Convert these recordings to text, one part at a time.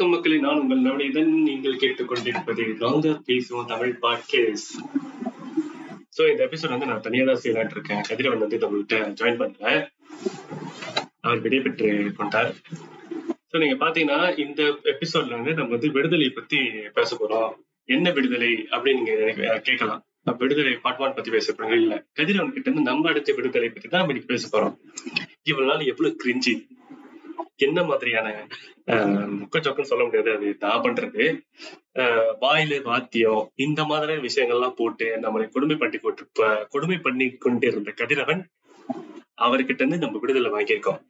வணக்கம் மக்களை, நான் உங்கள் நவனிதன். நீங்கள் கேட்டுக்கொண்டிருப்பது தமிழ் பாட்காஸ்ட். சோ இந்த எபிசோட் வந்து நான் தனியாக தான் செய்யலான் இருக்கேன். கதிரவன் வந்து நம்மள்கிட்ட ஜாயின் பண்ணல, அவர் விடைபெற்று கொண்டார். சோ நீங்க பாத்தீங்கன்னா இந்த எபிசோட்ல வந்து நம்ம வந்து விடுதலை பத்தி பேச போறோம். என்ன விடுதலை அப்படின்னு நீங்க கேட்கலாம். விடுதலை பார்ட் 1 பத்தி பேச போறோம் இல்ல, கதிரவன் கிட்ட இருந்து நம்ம அடுத்த விடுதலை பத்தி தான் நம்ம பேச போறோம். இவ்வளவு நாள் எவ்வளவு கிரிஞ்சி, என்ன மாதிரியான முக்கச்சொக்குன்னு சொல்ல முடியாது, அது நான் பண்றது வாயில வாத்தியம், இந்த மாதிரியான விஷயங்கள்லாம் போட்டு நம்மளை கொடுமை பண்ணி கொண்டே இருந்த கதிரவன், அவர்கிட்ட இருந்து நம்ம விடுதலை வாங்கியிருக்கோம்.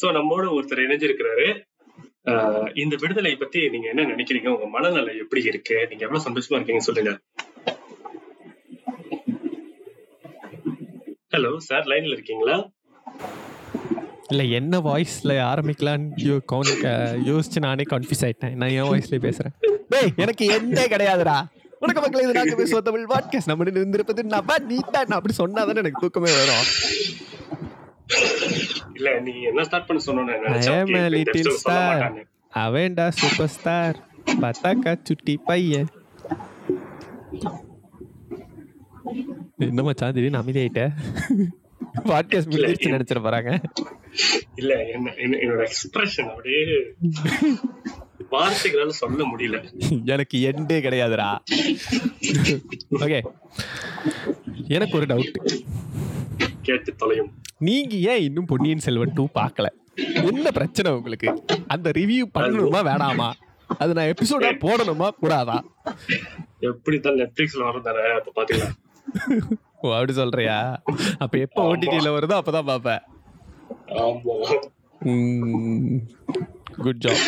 சோ நம்மோட ஒருத்தர் இணைஞ்சிருக்கிறாரு. இந்த விடுதலை பத்தி நீங்க என்ன நினைக்கிறீங்க? உங்க மனநிலை எப்படி இருக்கு? நீங்க எவ்வளவு சந்தோஷமா இருக்கீங்கன்னு சொல்லுங்க. ஹலோ சார், லைன்ல இருக்கீங்களா? இல்லை, என்ன வாய்ஸில் ஆரம்பிக்கலான்னு யோசிச்சு நானே கன்ஃபியூஸ் ஆகிட்டேன். நான் என் வாய்ஸ்லேயே பேசுகிறேன். டேய், எனக்கு எந்த கிடையாதுடா. உனக்கு மக்கள் இது நாங்கள் பேசுவோம் தமிழ் பாட்காஸ்ட். நம்ம இருந்திருப்பது நம்ம நீட்டா நான் அப்படி சொன்னால் தானே எனக்கு தூக்கமே வரும். இல்லை, நீ என்ன ஸ்டார்ட் பண்ண சொன்னோன்னு அவன்டா சூப்பர் ஸ்டார் பத்தாக்கா சுட்டி பையன். என்னம்மா சாந்தி அமைதியாயிட்டேன்? நினைச்சிட போறாங்க. இல்ல, என்னோட எக்ஸ்பிரஷன் அப்படியே வார்த்தைகளால சொல்ல முடியல. எனக்கு எண்டே கிடையாதுடா. ஓகே, எனக்கு ஒரு டவுட் கேட்டு தொலையும். நீங்க ஏன் இன்னும் பொன்னியின் செல்வன் 2 பார்க்கல? என்ன பிரச்சனை உங்களுக்கு? அந்த ரிவ்யூ பண்ணணுமா வேணாமா? அது நான் எபிசோடா போடணுமா கூடாதா? எப்படித்தான் நெட்ஃபிளிக்ஸ்ல வரும் தானே, அப்ப பாத்தீங்களா? ஓ, அப்படி சொல்றியா? அப்ப எப்ப ஓடிடில வருதோ அப்பதான் பாப்பேன். Good job.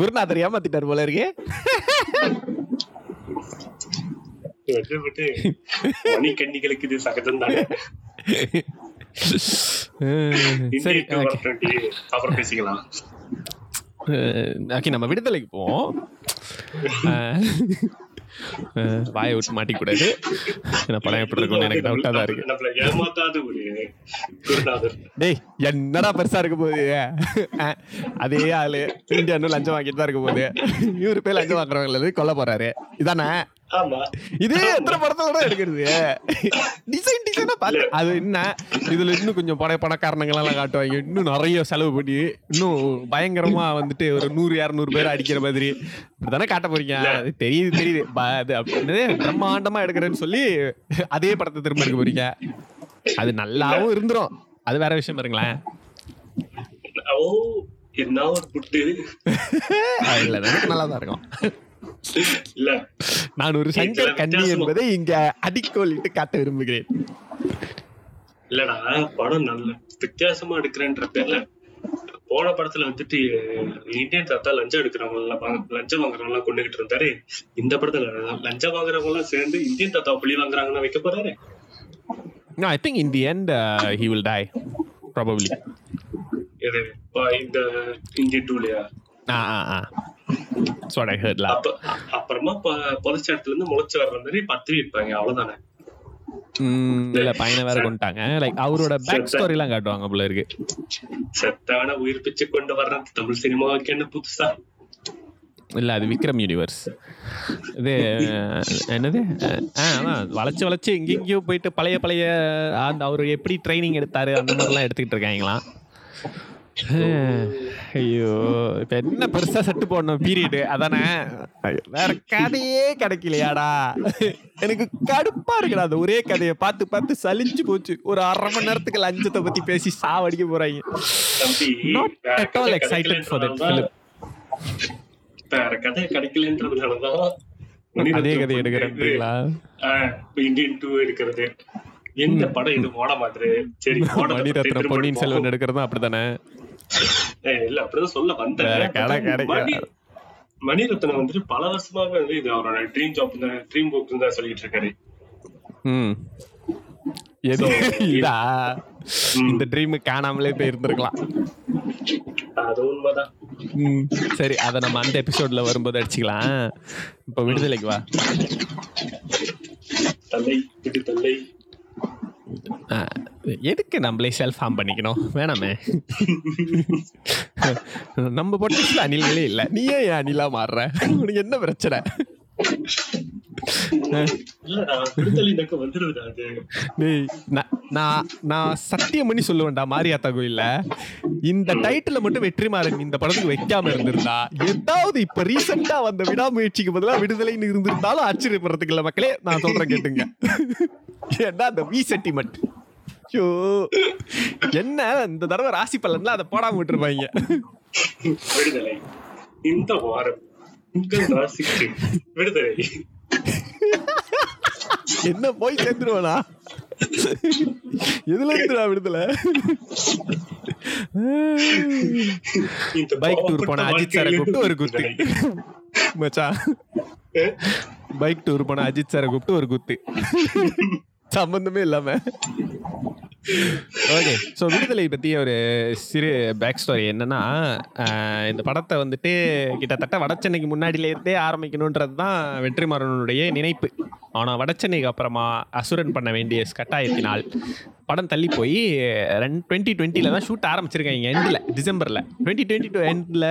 குருநாதர் ஏமாத்திட்டார் போல இருக்கே. இது சகஜம் தானே. சரி, அப்புறம் பேசிக்கலாம். நம்ம விடுதலைக்கு போவோம். வாயை விட்டு மாட்டிக்கூடாது. படம் எப்படி இருக்கும்னு எனக்கு டவுட்டா தான் இருக்கு. என்னடா பெருசா இருக்க போகுது? அதே ஆளு இந்தியான்னு லஞ்சம் வாங்கிட்டு தான் இருக்க போகுது. இவரு பேர் லஞ்சம் வாங்குறவங்களது கொல்ல போறாரு, இதானே? இதே எத்தனை படத்தோட எடுக்கிறது? டிசைன் டிசைனா பாரு. அது என்ன, இதுல இன்னும் கொஞ்சம் பணக்காரணங்கள்லாம் காட்டுவாங்க. இன்னும் நிறைய செலவு பண்ணி இன்னும் பயங்கரமா வந்துட்டு ஒரு 100-200 பேர் அடிக்கிற மாதிரி தானே காட்ட போறீங்க. அது தெரியுது தெரியுது. அது அப்படின்னதே பிரம்மாண்டமா எடுக்கிறேன்னு சொல்லி அதே படத்தை திரும்ப எடுக்க போறீங்க. அது நல்லாவும் இருந்துரும், அது வேற விஷயம். பாருங்களேன், நல்லாதான் இருக்கும். நான் ஒரு சங்கர் கண்ணி என்பதை இங்க அடிக்கோலிட்டு காட்ட விரும்புகிறேன். இல்லடா, படம் நல்ல வித்தியாசமா எடுக்கிறேன்ற பேர்ல போன படத்துல வந்துட்டு இந்தியன் தாத்தா லஞ்சம் எடுக்கிறவங்க, லஞ்சம் வாங்குறவங்க கொண்டுகிட்டு இருந்தாரு. இந்த படத்துல லஞ்சம் வாங்குறவங்க எல்லாம் சேர்ந்து இந்தியன் தாத்தா புள்ளி வாங்குறாங்கன்னா வைக்க போறாரு. I think in the end he will die probably. இது இந்த இந்தியன் டூலயா? That's what I heard. அப்புறமா பொலிச்ச இடத்துல இருந்து முளைச்சு வர்ற மாதிரி பத்திரி இருப்பாங்க, அவ்வளவுதானே? இல்ல, பையனை வேற கொண்டாங்க. லைக் அவரோட பேக் ஸ்டோரி எல்லாம் காட்டுவாங்க போல இருக்கு. செத்தான உயிர் பிச்சு கொண்டு வர்றது தமிழ் சினிமாவுக்கு என்ன புதுசா இல்ல? அது விக்ரம் யூனிவர்ஸ். இது என்னது, வளைச்சு வளைச்சு எங்கெங்கயோ போயிட்டு பழைய பழைய அந்த அவரு எப்படி ட்ரைனிங் எடுத்தாரு அந்த மாதிரி எல்லாம் எடுத்துக்கிட்டு இருக்காங்களாம். ஐயோ, இப்ப என்ன பெருசா சட்டு போடணும் பீரியடு அதானே? வேற கதையே கிடைக்கலையாடா. எனக்கு கடுப்பா இருக்குடா. அது ஒரே கதையை பார்த்து பார்த்து சலிச்சு போச்சு. ஒரு 1/2 மணி நேரத்துக்கு லஞ்சத்தை பத்தி பேசி சாவடிக்க போறாங்க. Not at all excited for that film. வேற கதை கிடைக்கலன்றதுனாலதான் அதே கதை எடுக்கிறீங்களா? இந்தியன் 2 எடுக்கிறது என்ன படம்? இது ஓட மாதிரி. சரி, மணிரத்னம் பொன்னியின் செல்வன் எடுக்கிறதும் அப்படித்தானே? இல்ல, அப்படிதான் சொல்ல வந்தேன். மணிரத்னம் வந்துட்டு பல வருஷமாக வந்து இது அவரோட ட்ரீம் ஜாப், ட்ரீம் ஒர்க் தான் சொல்லிட்டு இருக்காரு. இந்த ட்ரீம் காணாமலே போயிருந்திருக்கலாம். அது உண்மைதான். சரி, அதை நம்ம அந்த எபிசோட்ல வரும்போது அடிச்சுக்கலாம். இப்ப விடுதலைக்கு வா. தலை விடுதலை. எதுக்கு நம்மளே செல்ஃப் ஹார்ம் பண்ணிக்கணும், வேணாமே. நம்ம பொட்டிஷில் அணில்களே இல்லை, நீ ஏன் அணிலா மாறுற, உனக்கு என்ன பிரச்சனை? நான் சத்தியம் பண்ணி சொல்லுவேன்டா மாரியாத்தா கோயில்ல இந்த டைட்டில் மட்டும் வெற்றிமாறன் இந்த படத்துக்கு வைக்காம இருந்திருந்தா, ஏதாவது இப்ப ரீசெண்டா வந்த விடாமுயற்சிக்கு பதிலாக விடுதலைன்னு இருந்திருந்தாலும் ஆச்சரியப்படுறதுக்கு இல்ல மக்களே. நான் சொல்றேன் கேட்டுங்க, ஏன்னா அந்த வி செட்டிமெண்ட் என்ன இந்த தடவை ராசி பலன்ல அதை போடாம விட்டுருப்பாங்க. விடுதலை இந்த வாரம் விடுதலை என்ன போய் சேர்ந்துருவனா, எதுல இருந்துடா விடுதலை? பைக் டூர் போன அஜித் சாரை கூப்பிட்டு ஒரு குத்து மச்சா, பைக் டூர் போன அஜித் சாரை கூப்பிட்டு ஒரு குத்து, சம்பந்தமே இல்லாம. ஓகே, ஸோ விடுதலை பற்றி ஒரு சிறு பேக் ஸ்டோரி என்னென்னா, இந்த படத்தை வந்துட்டு கிட்டத்தட்ட வடச்சென்னைக்கு முன்னாடியிலேருந்தே ஆரம்பிக்கணுன்றது தான் வெற்றிமாறனுடைய நினைப்பு. ஆனால் வடச்சென்னைக்கு அப்புறமா அசுரன் பண்ண வேண்டிய கட்டாயத்தினால் படம் தள்ளி போய் 2020 தான் ஷூட் ஆரம்பிச்சிருக்காங்க. எண்டில் டிசம்பரில் 2022 எண்டில்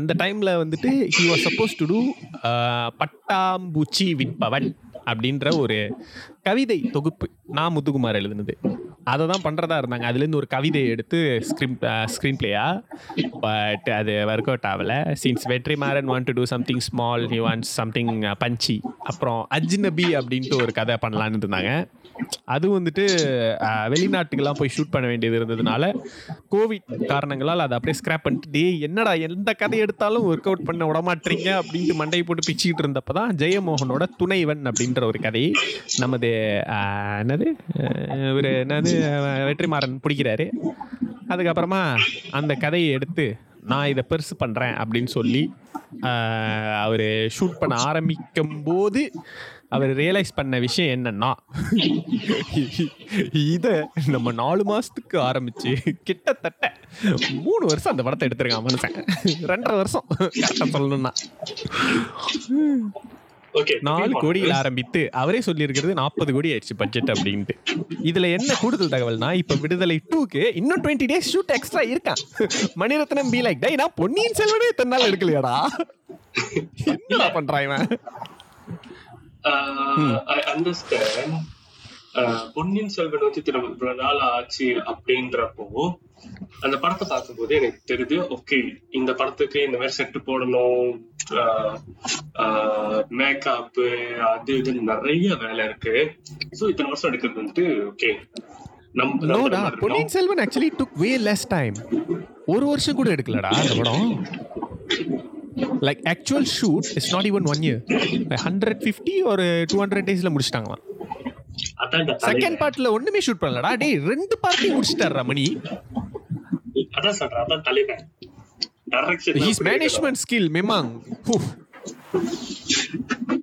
அந்த டைமில் வந்துட்டு he was suppose to do பட்டாம்பூச்சி விற்பவன் அப்படின்ற ஒரு கவிதை தொகுப்பு, நான் முத்துக்குமார் எழுதுனது, அதை தான் பண்ணுறதா இருந்தாங்க. அதுலேருந்து ஒரு கவிதையை எடுத்து ஸ்க்ரீன் பிளேயாக, பட் அது ஒர்க் அவுட் ஆகலை. Since Vetrimaaran want to do something small, he wants something punchy. அப்புறம் அஜ்னபி அப்படின்ட்டு ஒரு கதை பண்ணலான்னு இருந்தாங்க. அது வந்துட்டு வெளிநாட்டுக்கெல்லாம் போய் ஷூட் பண்ண வேண்டியது இருந்ததுனால கோவிட் காரணங்களால் அதை அப்படியே ஸ்க்ராப் பண்ணிட்டு, டே என்னடா எந்த கதை எடுத்தாலும் ஒர்க் அவுட் பண்ண விடமாட்டீங்க அப்படின்ட்டு மண்டையை போட்டு பிச்சுக்கிட்டு இருந்தப்போ தான் ஜெயமோகனோட துணைவன் அப்படின்ற ஒரு கதை நமது என்னது வெற்றிமாறன் பிடிக்கிறாரு. அதுக்கப்புறமா அந்த கதையை எடுத்து நான் இதை பெருசு பண்ணுறேன் அப்படின்னு சொல்லி அவர் ஷூட் பண்ண ஆரம்பிக்கும் போது அவர் ரியலைஸ் பண்ண விஷயம் என்னன்னா, இதை நம்ம 4 மாதத்துக்கு ஆரம்பித்து கிட்டத்தட்ட 3 வருஷம் அந்த படத்தை எடுத்துருக்கான் மனுஷன். 2.5 வருஷம் கரெக்டாக சொல்லணும்னா. 4 கோடியில் ஆரம்பித்து அவரே சொல்லியிருக்கிறது 40 கோடி ஆயிடுச்சு பட்ஜெட் அப்படின்ட்டு. இதில் என்ன கூடுதல் தகவல்னா, இப்போ விடுதலை 2க்கு இன்னும் 20 days ஷூட் எக்ஸ்ட்ரா இருக்கான். மணிரத்னம் பி லைக், டேய் நான் பொன்னியின் செல்வனே இத்தனை நாள் எடுக்கலையாடா, என்ன பண்றான் இவன்? பொன்னியின் செல்வன் 130 நாள் ஆச்சு அப்படின்றப்போ அந்த படத்தை பார்க்கும் போது எனக்கு தெரிஞ்சு, ஓகே இந்த படத்துக்கு இந்த மாதிரி செட்டு போடணும், மேக்கப் அது இது நிறைய வேலை இருக்கு. சோ இத்தனை வருஷம் எடுக்கிறது வந்துட்டு okay. Ponniyin Selvan actually took way less time, 1 வருஷம் கூட எடுக்கலடா அந்த படம். Like actual shoot is not even 1 year, like 150 or 200 daysல முடிச்சிட்டாங்கலாம். அதான் செகண்ட் பார்ட்ல ஒண்ணுமே ஷூட் பண்ணலடா, டேய் 2 பார்ட்டி முடிச்சிட்டாரா மணி. அதான் சொல்றா, அதான் தலைவன் டைரக்ஷன் ஹிஸ் மேனேஜ்மென்ட் ஸ்கில் மெமாங்.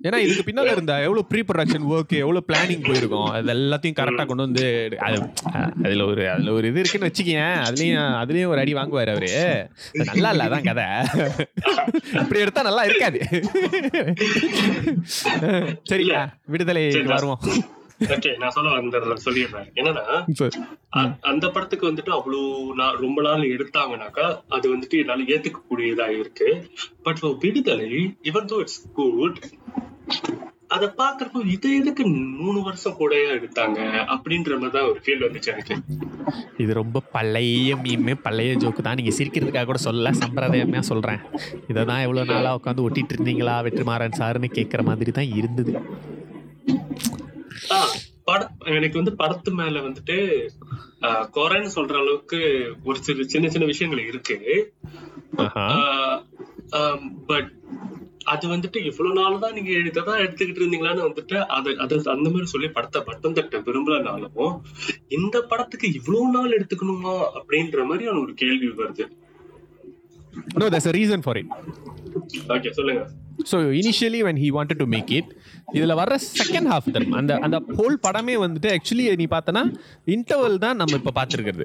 ஏன்னா இதுக்கு பின்னால இருந்தா எவ்வளோ ப்ரீ ப்ரொடக்ஷன் ஒர்க், எவ்வளோ பிளானிங் போயிருக்கும், அது எல்லாத்தையும் கரெக்டாக கொண்டு வந்து அதில் ஒரு இது இருக்குன்னு வச்சுக்கேன். அதுலேயும் ஒரு அடி வாங்குவார் அவரு, நல்லா இல்லை அதான் கதை, இப்படி எடுத்தா நல்லா இருக்காது. சரிங்களா, விடுதலை வருவோம். நான் சொல்ல வந்துடுறேன், சொல்லிடுறேன். என்னன்னா அந்த படத்துக்கு வந்துட்டு அவ்வளோ நான் ரொம்ப நாள் எடுத்தாங்கனாக்கா அது வந்துட்டு என்னால் ஏத்துக்கக்கூடியதா இருக்கு. பட் விடுதலை இவன் தோ இட்ஸ் குட், அதை பாக்குறப்போ இதை எதுக்கு 3 வருஷம் கூட எடுத்தாங்க அப்படின்ற மாதிரிதான் ஒரு ஃபீல் வந்துச்சு எனக்கு. இது ரொம்ப பழைய மீமே, பழைய ஜோக்கு தான், நீங்க சிரிக்கிறதுக்காக கூட சொல்ல, சம்பிரதாயமா சொல்றேன். இதான் எவ்வளவு நாளா உட்காந்து ஒட்டிட்டு இருந்தீங்களா வெற்றிமாறன் சாருன்னு கேட்கற மாதிரி தான் இருந்தது. எனக்கு வந்து படத்து மேல வந்துட்டு குறைன்னு சொல்ற அளவுக்கு ஒரு சில சின்ன சின்ன விஷயங்கள் இருக்கு. பட் அது வந்துட்டு இவ்வளவு நாள் தான் நீங்க இதான் எடுத்துக்கிட்டு இருந்தீங்களான்னு வந்துட்டு அது அந்த மாதிரி சொல்லி படத்தை பட்டம் தட்ட விரும்பலனாலும் இந்த படத்துக்கு இவ்வளவு நாள் எடுத்துக்கணுமா அப்படின்ற மாதிரி ஒரு கேள்வி வருது. No, there's a reason for it. Okay, சொல்லுங்க. So initially when he wanted to make it, இதுல வர செகண்ட் ஹாஃப் தான் அந்த ஹோல் படமே வந்துட்டு ஆக்சுவலி நீ பார்த்தனா இன்டர்வல் தான் நம்ம இப்ப பாத்துக்கிறது.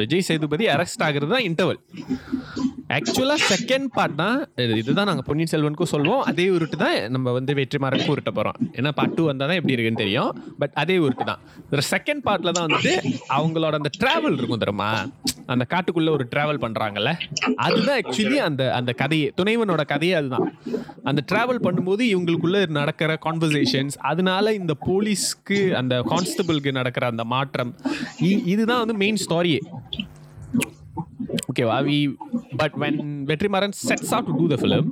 விஜய் சேதுபதி அரெஸ்ட் ஆகிறது தான் இன்டர்வல். ஆக்சுவலா செகண்ட் பார்ட்னா இதுதான் நாங்கள் பொன்னியின் செல்வனுக்கும் சொல்லுவோம், அதே உருட்டு தான் நம்ம வந்து வெற்றிமாறனுக்கும் உருட்ட போகிறோம். ஏன்னா பார்ட் டூ வந்தால் தான் எப்படி இருக்குன்னு தெரியும், பட் அதே உருட்டு தான். செகண்ட் பார்ட்டில் தான் வந்துட்டு அவங்களோட அந்த ட்ராவல் இருக்கும் தெரியுமா, அந்த காட்டுக்குள்ளே ஒரு ட்ராவல் பண்ணுறாங்கல்ல, அதுதான் ஆக்சுவலி அந்த அந்த கதையே, துணைவனோட கதையே அதுதான். அந்த ட்ராவல் பண்ணும்போது இவங்களுக்குள்ளே நடக்கிற கான்வர்சேஷன்ஸ், அதனால இந்த போலீஸ்க்கு அந்த கான்ஸ்டபிளுக்கு நடக்கிற அந்த மாற்றம், இதுதான் வந்து மெயின் ஸ்டோரியே. ஓகேவா? But when Vetrimaaran sets out to do the film,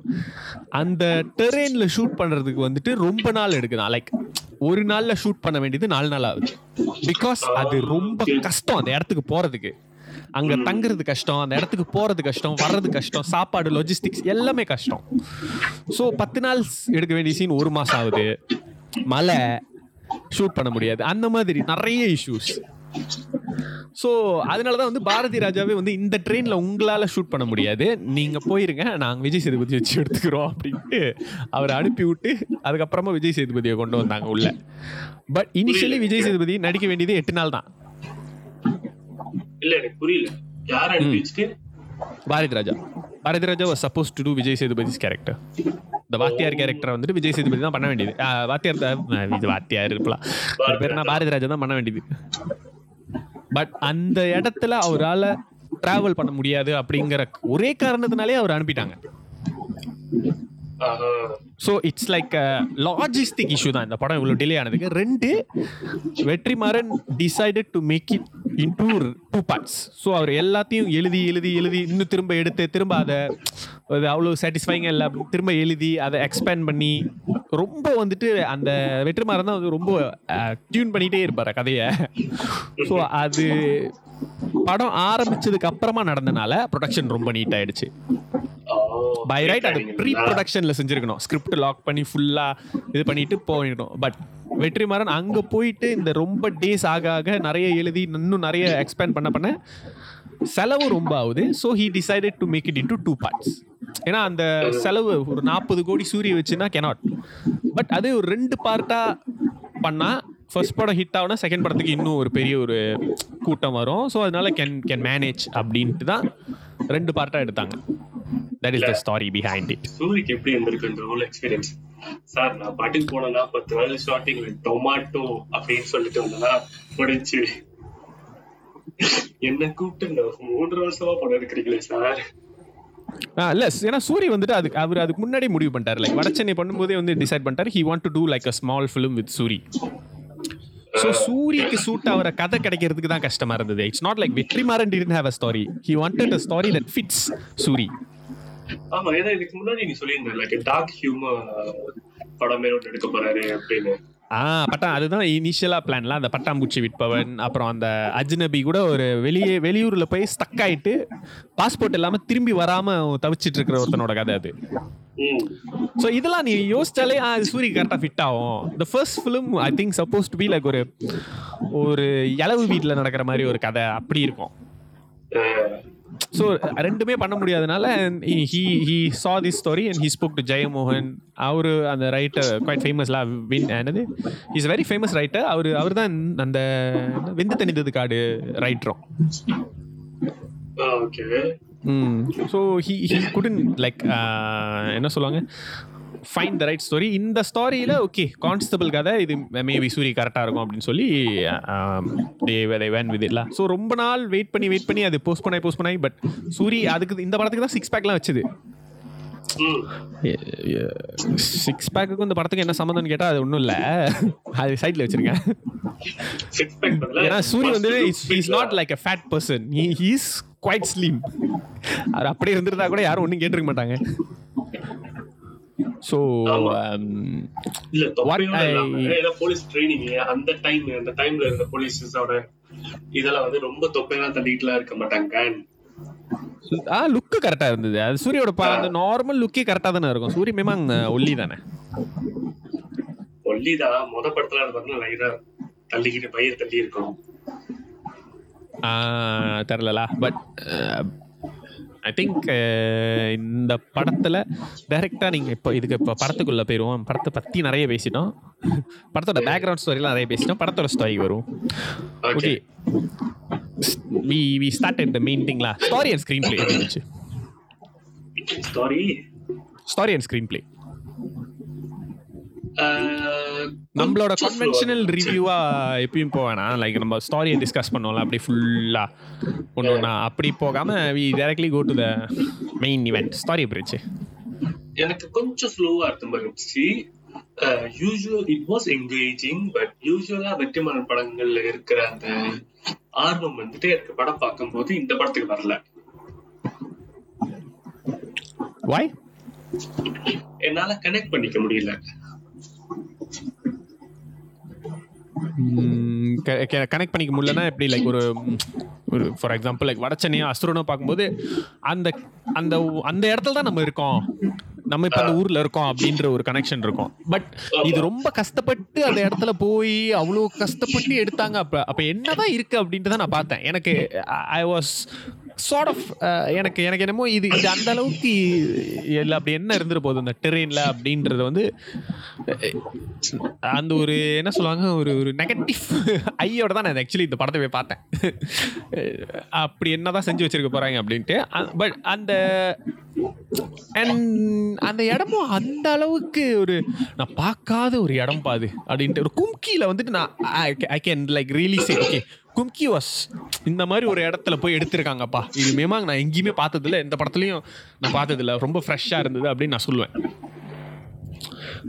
அந்த டெரெயினில் ஷூட் பண்ணுறதுக்கு வந்துட்டு ரொம்ப நாள் எடுக்குதான். லைக் ஒரு நாளில் ஷூட் பண்ண வேண்டியது 4 நாள் ஆகுது. பிகாஸ் அது ரொம்ப கஷ்டம், அந்த இடத்துக்கு போகிறதுக்கு, அங்கே தங்குறது கஷ்டம், அந்த இடத்துக்கு போகிறது கஷ்டம், வர்றது கஷ்டம், சாப்பாடு, லாஜிஸ்டிக்ஸ் எல்லாமே கஷ்டம். ஸோ 10 நாள் எடுக்க வேண்டிய சீன் 1 மாதம் ஆகுது. மழை, ஷூட் பண்ண முடியாது, அந்த மாதிரி நிறைய இஷ்யூஸ். ஸோ அதனாலதான் வந்து பாரதி ராஜாவே வந்து இந்த ட்ரெயின்ல உங்களால ஷூட் பண்ண முடியாது, நீங்க போயிருங்க, நாங்கள் விஜய் சேதுபதி வச்சு எடுத்துக்கிறோம் அப்படின்ட்டு அவரை அனுப்பி விட்டு அதுக்கப்புறமா விஜய் சேதுபதியை கொண்டு வந்தாங்க உள்ள. பட் இனிஷியலி விஜய் சேதுபதி நடிக்க வேண்டியது 8 நாள் தான். Bharathi Raja was supposed to do Vijay Sethupathi character. The Vatiyar character வந்துட்டு விஜய் சேதுபதி தான் பண்ண வேண்டியது. வாத்தியார் இருப்பலாம், பேர்னா பாரதி ராஜா தான் பண்ண வேண்டியது. பட் அந்த இடத்துல அவரால் டிராவல் பண்ண முடியாது அப்படிங்கிற ஒரே காரணத்தினாலே அவர் அனுப்பிட்டாங்க. So it's like logistic issue தான் இந்த படம் இவ்வளோ டிலே ஆனதுக்கு. 2 Vetrimaaran decided to make it in 2 parts. So அவர் எல்லாத்தையும் எழுதி இன்னும் திரும்ப எடுத்து திரும்ப அதை அவ்வளோ சாட்டிஸ்ஃபைங்க இல்லை அப்படின்னு திரும்ப எழுதி அதை எக்ஸ்பேண்ட் பண்ணி ரொம்ப வந்துட்டு அந்த வெற்றிமாறன் தான் வந்து ரொம்ப டியூன் பண்ணிகிட்டே இருப்பார் கதையை. ஸோ அது படம் ஆரம்பிச்சதுக்கு அப்புறமா நடந்தனால ப்ரொடக்ஷன் ரொம்ப நீட் ஆயிடுச்சு. பை ரைட் அது ப்ரீ ப்ரொடக்ஷன்ல செஞ்சிருக்கணும், ஸ்கிரிப்ட் லாக் பண்ணி ஃபுல்லா இது பண்ணிட்டு போயிடணும். பட் வெற்றிமாறன் அங்கே போயிட்டு இந்த ரொம்ப டேஸ் ஆக நிறைய எழுதி இன்னும் நிறைய எக்ஸ்பேண்ட் பண்ண செலவு ரொம்ப ஆகுது. So he decided to make it in 2 parts. ஏன்னா அந்த செலவு ஒரு 40 கோடி சூரிய வச்சுன்னா கெனாட். பட் அதே ஒரு 2 part பண்ணால் ஃபர்ஸ்ட் படம் ஹிட் ஆகுனா செகண்ட் படத்துக்கு இன்னும் ஒரு பெரிய ஒரு கூட்டம் வரும். ஸோ அதனால கேன் மேனேஜ் அப்படின்ட்டு தான் 2 part எடுத்தாங்க. That is the story behind it. சூரிக்கு எப்படி இருந்திருக்குன்ற ரோல் எக்ஸ்பீரியன்ஸ் சார், நான் பாட்டுக்கு போனேன்னா 10 நாள் ஷார்டிங் டொமாட்டோ அப்படின்னு சொல்லிட்டு வந்தேன்னா முடிஞ்சு. என்ன கூப்பிட்டு 3 வருஷமா படம் எடுக்கிறீங்களே சார். ஏன்னா சூரி வந்துட்டு அவர் அதுக்கு முன்னாடி முடிவு பண்ணிட்டார். லைக் வடச்சென்னை பண்ணும்போதே வந்து டிசைட் பண்ணிட்டார், he want to do like a small film with Soori. So சூரிக்கு சூட் ஆகிற கதை கிடைக்கிறதுக்கு தான் கஷ்டமா இருந்தது. It's not like Vetrimaaran didn't have a story. He wanted a story that fits Soori. ஆமா, ஏன்னா இதுக்கு முன்னாடி நீங்க சொல்லியிருந்தேன் லைக் டார்க் ஹியூமர் படமே ஒன்று எடுக்க போறாரு அப்படின்னு. பட்டா அதுதான் இனிஷியலாக பிளான்லாம். அந்த பட்டாம்பூச்சி விற்பவன், அப்புறம் அந்த அஜ்னபி கூட ஒரு வெளியூரில் போய் ஸ்டக் ஆகிட்டு பாஸ்போர்ட் இல்லாமல் திரும்பி வராமல் தவிச்சிட்டு இருக்கிற ஒருத்தனோட கதை அது. ஸோ இதெல்லாம் நீ யோசிச்சாலே சூரிய கரெக்டாக ஃபிட் ஆகும். The first film I think suppose to be like ஒரு ஒரு இளவு வீட்டில் நடக்கிற மாதிரி ஒரு கதை அப்படி இருக்கும். ஸோ ரெண்டுமே பண்ண முடியாதனால he saw this story and he spoke to Jayamohan. அவர் அந்த ரைட்டர் குவைட் ஃபேமஸ்லாம் வின் ஆனது. Is very famous writer. அவர் தான் அந்த வெந்து தணிந்தது காடு ரைட்டரும். ஸோ he couldn't like என்ன சொல்லுவாங்க find the right story. இந்த ஸ்டோரியில் ஓகே கான்ஸ்டபிள் கதை இது மேபி சூரிய கரெக்டாக இருக்கும் அப்படின்னு சொல்லி they went with it lah. So ரொம்ப நாள் வெயிட் பண்ணி அது போஸ்ட் பண்ணாய். பட் சூரி அதுக்கு இந்த படத்துக்கு தான் 6 pack வச்சுது. 6 pack இந்த படத்துக்கு என்ன சம்மந்தம்னு கேட்டால் அது ஒன்றும் இல்லை, அது சைடில் வச்சுருக்கேன். ஏன்னா சூரி வந்து is not like a fat person, he is quite slim. அவர் அப்படியே இருந்திருந்தா கூட யாரும் ஒன்றும் கேட்டிருக்க மாட்டாங்க. So இல்ல தப்பியோட இல்ல போலீஸ் ட்ரெய்னிங் அந்த டைம்ல இருந்த போலீஸ்ஸோட இதெல்லாம் வந்து ரொம்ப தொப்பையா தள்ளிட்டலாம் இருக்க மாட்டாங்க. லுக் கரெக்டா இருந்தது. அது சூரியோட அந்த நார்மல் லுக்கே கரெக்டா தான இருக்கும். சூரிய மேமாங் ஒல்லி தானே, ஒல்லிதான். முத படத்துல பார்த்தா லைரா தள்ளிக்கிட்டு பையர் தள்ளி இருக்கும் தெரியலலா. பட் ஐ திங்க் இந்த படத்தில் டைரெக்டாக நீங்கள் இப்போ படத்துக்குள்ளே போயிடுவோம். படத்தை பற்றி நிறைய பேசிட்டோம், படத்தோட பேக்ரவுண்ட் ஸ்டோரிலாம் நிறைய பேசிட்டோம், படத்தோட ஸ்டோரிக்கு வரும். Okay, we started the main thing la. Story and screenplay இருந்துச்சு. ஸ்டோரி அண்ட் ஸ்கிரீன் பிளே நம்மளோட கன்வென்ஷனல் ரிவ்யூவா எப்பயும் போவேனா, லைக் நம்ம ஸ்டோரியை டிஸ்கஸ் பண்ணுவோம்ல அப்படி ஃபுல்லா ஒன்று ஒன்றா, அப்படி போகாம we directly go to the main event. Story பிரிச்சு எனக்கு கொஞ்சம் ஸ்லோவா இருந்துச்சு. இட் வாஸ் என்கேஜிங், பட் யூஸ்வலா வெற்றிமாறன் படங்கள்ல இருக்கிற அந்த ஆர்வம் வந்துட்டு எனக்கு படம் பார்க்கும் போது இந்த படத்துக்கு வரல. வாய் என்னால கனெக்ட் பண்ணிக்க முடியல, கனெக்ட் பண்ணிக்க முடியலன்னா எப்படி, லைக் ஒரு ஒரு ஃபார் எக்ஸாம்பிள் லைக் வடச்சனையும் அசுரனோ பார்க்கும்போது அந்த அந்த அந்த இடத்துல தான் நம்ம இருக்கோம், நம்ம இப்போ அந்த ஊரில் இருக்கோம் அப்படின்ற ஒரு கனெக்ஷன் இருக்கும். பட் இது ரொம்ப கஷ்டப்பட்டு அந்த இடத்துல போய் அவ்வளோ கஷ்டப்பட்டு எடுத்தாங்க. அப்போ என்னதான் இருக்குது அப்படின்ட்டு தான் நான் பார்த்தேன். எனக்கு ஐ வாஸ் சார்ட் ஆஃப் எனக்கு எனக்கு என்னமோ இது இது அந்த அளவுக்கு இல்லை, அப்படி என்ன இருந்துட்டு போகுது அந்த டெரெயினில் அப்படின்றது வந்து அந்த ஒரு என்ன சொல்லுவாங்க ஒரு ஒரு நெகட்டிவ் ஐயோட தான் நான் ஆக்சுவலி இந்த படத்தை போய் பார்த்தேன், அப்படி என்ன தான் செஞ்சு வச்சுருக்க போகிறாங்க அப்படின்ட்டு. பட் அந்த அந்த இடமும் அந்த அளவுக்கு ஒரு நான் பார்க்காத ஒரு இடம் பாது அப்படின்ட்டு ஒரு கும்கியில் வந்துட்டு நான் I can like really say okay Kumki was இந்த மாதிரி ஒரு இடத்துல போய் எடுத்திருக்காங்கப்பா, இது மேமாங்க நான் எங்கேயுமே பார்த்ததில்ல, எந்த படத்துலையும் நான் பார்த்ததில்ல, ரொம்ப ஃப்ரெஷ்ஷாக இருந்தது அப்படின்னு நான் சொல்லுவேன்.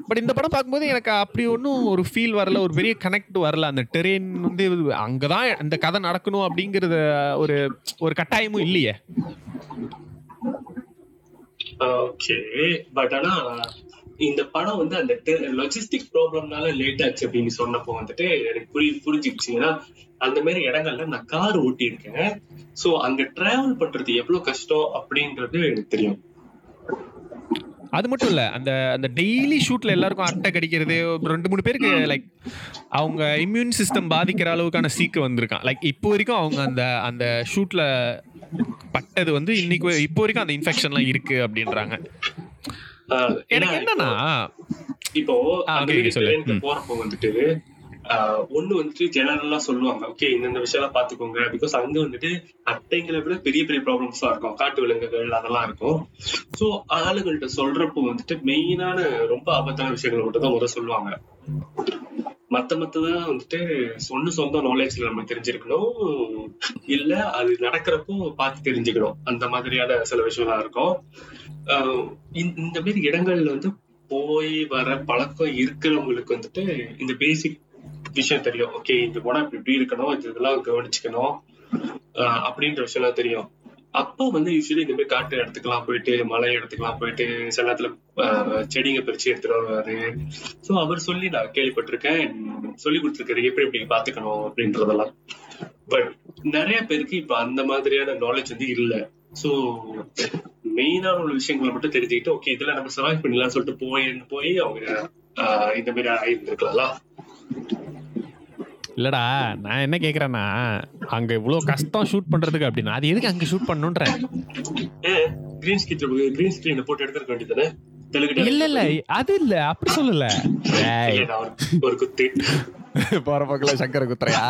பட் இந்த படம் பார்க்கும்போது எனக்கு அப்படி ஒன்றும் ஒரு ஃபீல் வரல, ஒரு பெரிய கனெக்ட் வரல. அந்த டெரெயின் வந்து அங்கே தான் இந்த கதை நடக்கணும் அப்படிங்கிறத ஒரு ஒரு கட்டாயமும் இல்லையே. ஓகே, பட் ஆனா இந்த படம் வந்து அந்த லாஜிஸ்டிக் ப்ராப்ளம்னால லேட் ஆச்சு அப்படின்னு சொன்னப்போ வந்துட்டு எனக்கு புரிஞ்சிடுச்சு. ஏன்னா அந்த மாதிரி இடங்கள்ல நான் கார் ஓட்டி இருக்கேன், சோ அங்க டிராவல் பண்றது எவ்வளவு கஷ்டம் அப்படின்றது எனக்கு தெரியும். அது மட்டும் இல்லை, அந்த அந்த டெய்லி ஷூட்டில் எல்லாருக்கும் அட்டை கிடைக்கிறது, ரெண்டு மூணு பேருக்கு லைக் அவங்க இம்யூன் சிஸ்டம் பாதிக்கிற அளவுக்கான சீக்கு வந்திருக்கான். லைக் இப்போ வரைக்கும் அவங்க அந்த அந்த ஷூட்டில் பட்டது வந்து இன்னைக்கு இப்போ வரைக்கும் அந்த இன்ஃபெக்ஷன்லாம் இருக்கு அப்படின்றாங்க. எனக்கு என்னன்னா இப்போ போறப்போ வந்துட்டு ஒண்ணு வந்துட்டு ஜெனரலா சொல்லுவாங்க ஓகே இந்த விஷயம் பாத்துக்கோங்க, பிகாஸ் அங்க வந்துட்டு அட்டைங்களை விட பெரிய பெரிய ப்ராப்ளம்ஸ் எல்லாம் இருக்கும், காட்டு விலங்குகள் அதெல்லாம் இருக்கும். சோ ஆளுகள்கிட்ட சொல்றப்போ வந்துட்டு மெயினான ரொம்ப ஆபத்தான விஷயங்களை மட்டும் தான் முதல்ல சொல்லுவாங்க, மத்ததான் வந்துட்டு சொந்த நாலேஜ்ல நம்ம தெரிஞ்சிருக்கணும், இல்ல அது நடக்கிறப்போ பார்த்து தெரிஞ்சுக்கணும், அந்த மாதிரியான சில விஷயம்லாம் இருக்கும். இந்த மாதிரி இடங்கள்ல வந்து போய் வர பழக்கம் இருக்கிறவங்களுக்கு வந்துட்டு இந்த பேசிக் விஷயம் தெரியும், ஓகே இது போனா இப்படி இப்படி இருக்கணும், இது இதெல்லாம் கவனிச்சுக்கணும் அப்படின்ற விஷயம் எல்லாம் தெரியும். அப்போ வந்து யூஸ்வலி இந்த மாதிரி காட்டு இடத்துக்கெல்லாம் போயிட்டு மலை இடத்துக்கெல்லாம் போயிட்டு சில இடத்துல செடிங்க பிரிச்சு எடுத்துட்டு வருவாரு. ஸோ அவர் சொல்லி நான் கேள்விப்பட்டிருக்கேன், சொல்லி கொடுத்துருக்காரு எப்படி எப்படி பாத்துக்கணும் அப்படின்றதெல்லாம். பட் நிறைய பேருக்கு இப்ப அந்த மாதிரியான நாலேஜ் வந்து இல்லை. ஸோ மெயினான உள்ள விஷயங்களை மட்டும் தெரிஞ்சுக்கிட்டு ஓகே இதுல நம்ம சர்வைவ் பண்ணலாம் சொல்லிட்டு போய் அவங்க இந்த மாதிரி ஆயிருந்துருக்கலாம். இல்லடா நான் என்ன கேக்குறேன்னா அங்க இவ்வளவு கஷ்டம் ஷூட் பண்றதுக்கு அப்படின்னா அது எதுக்கு அங்க ஷூட் பண்ணுன்றேன். இல்ல இல்ல அது இல்ல அப்படி சொல்லல, ஒரு குத்து போற பக்கம் சங்கர குத்துறையா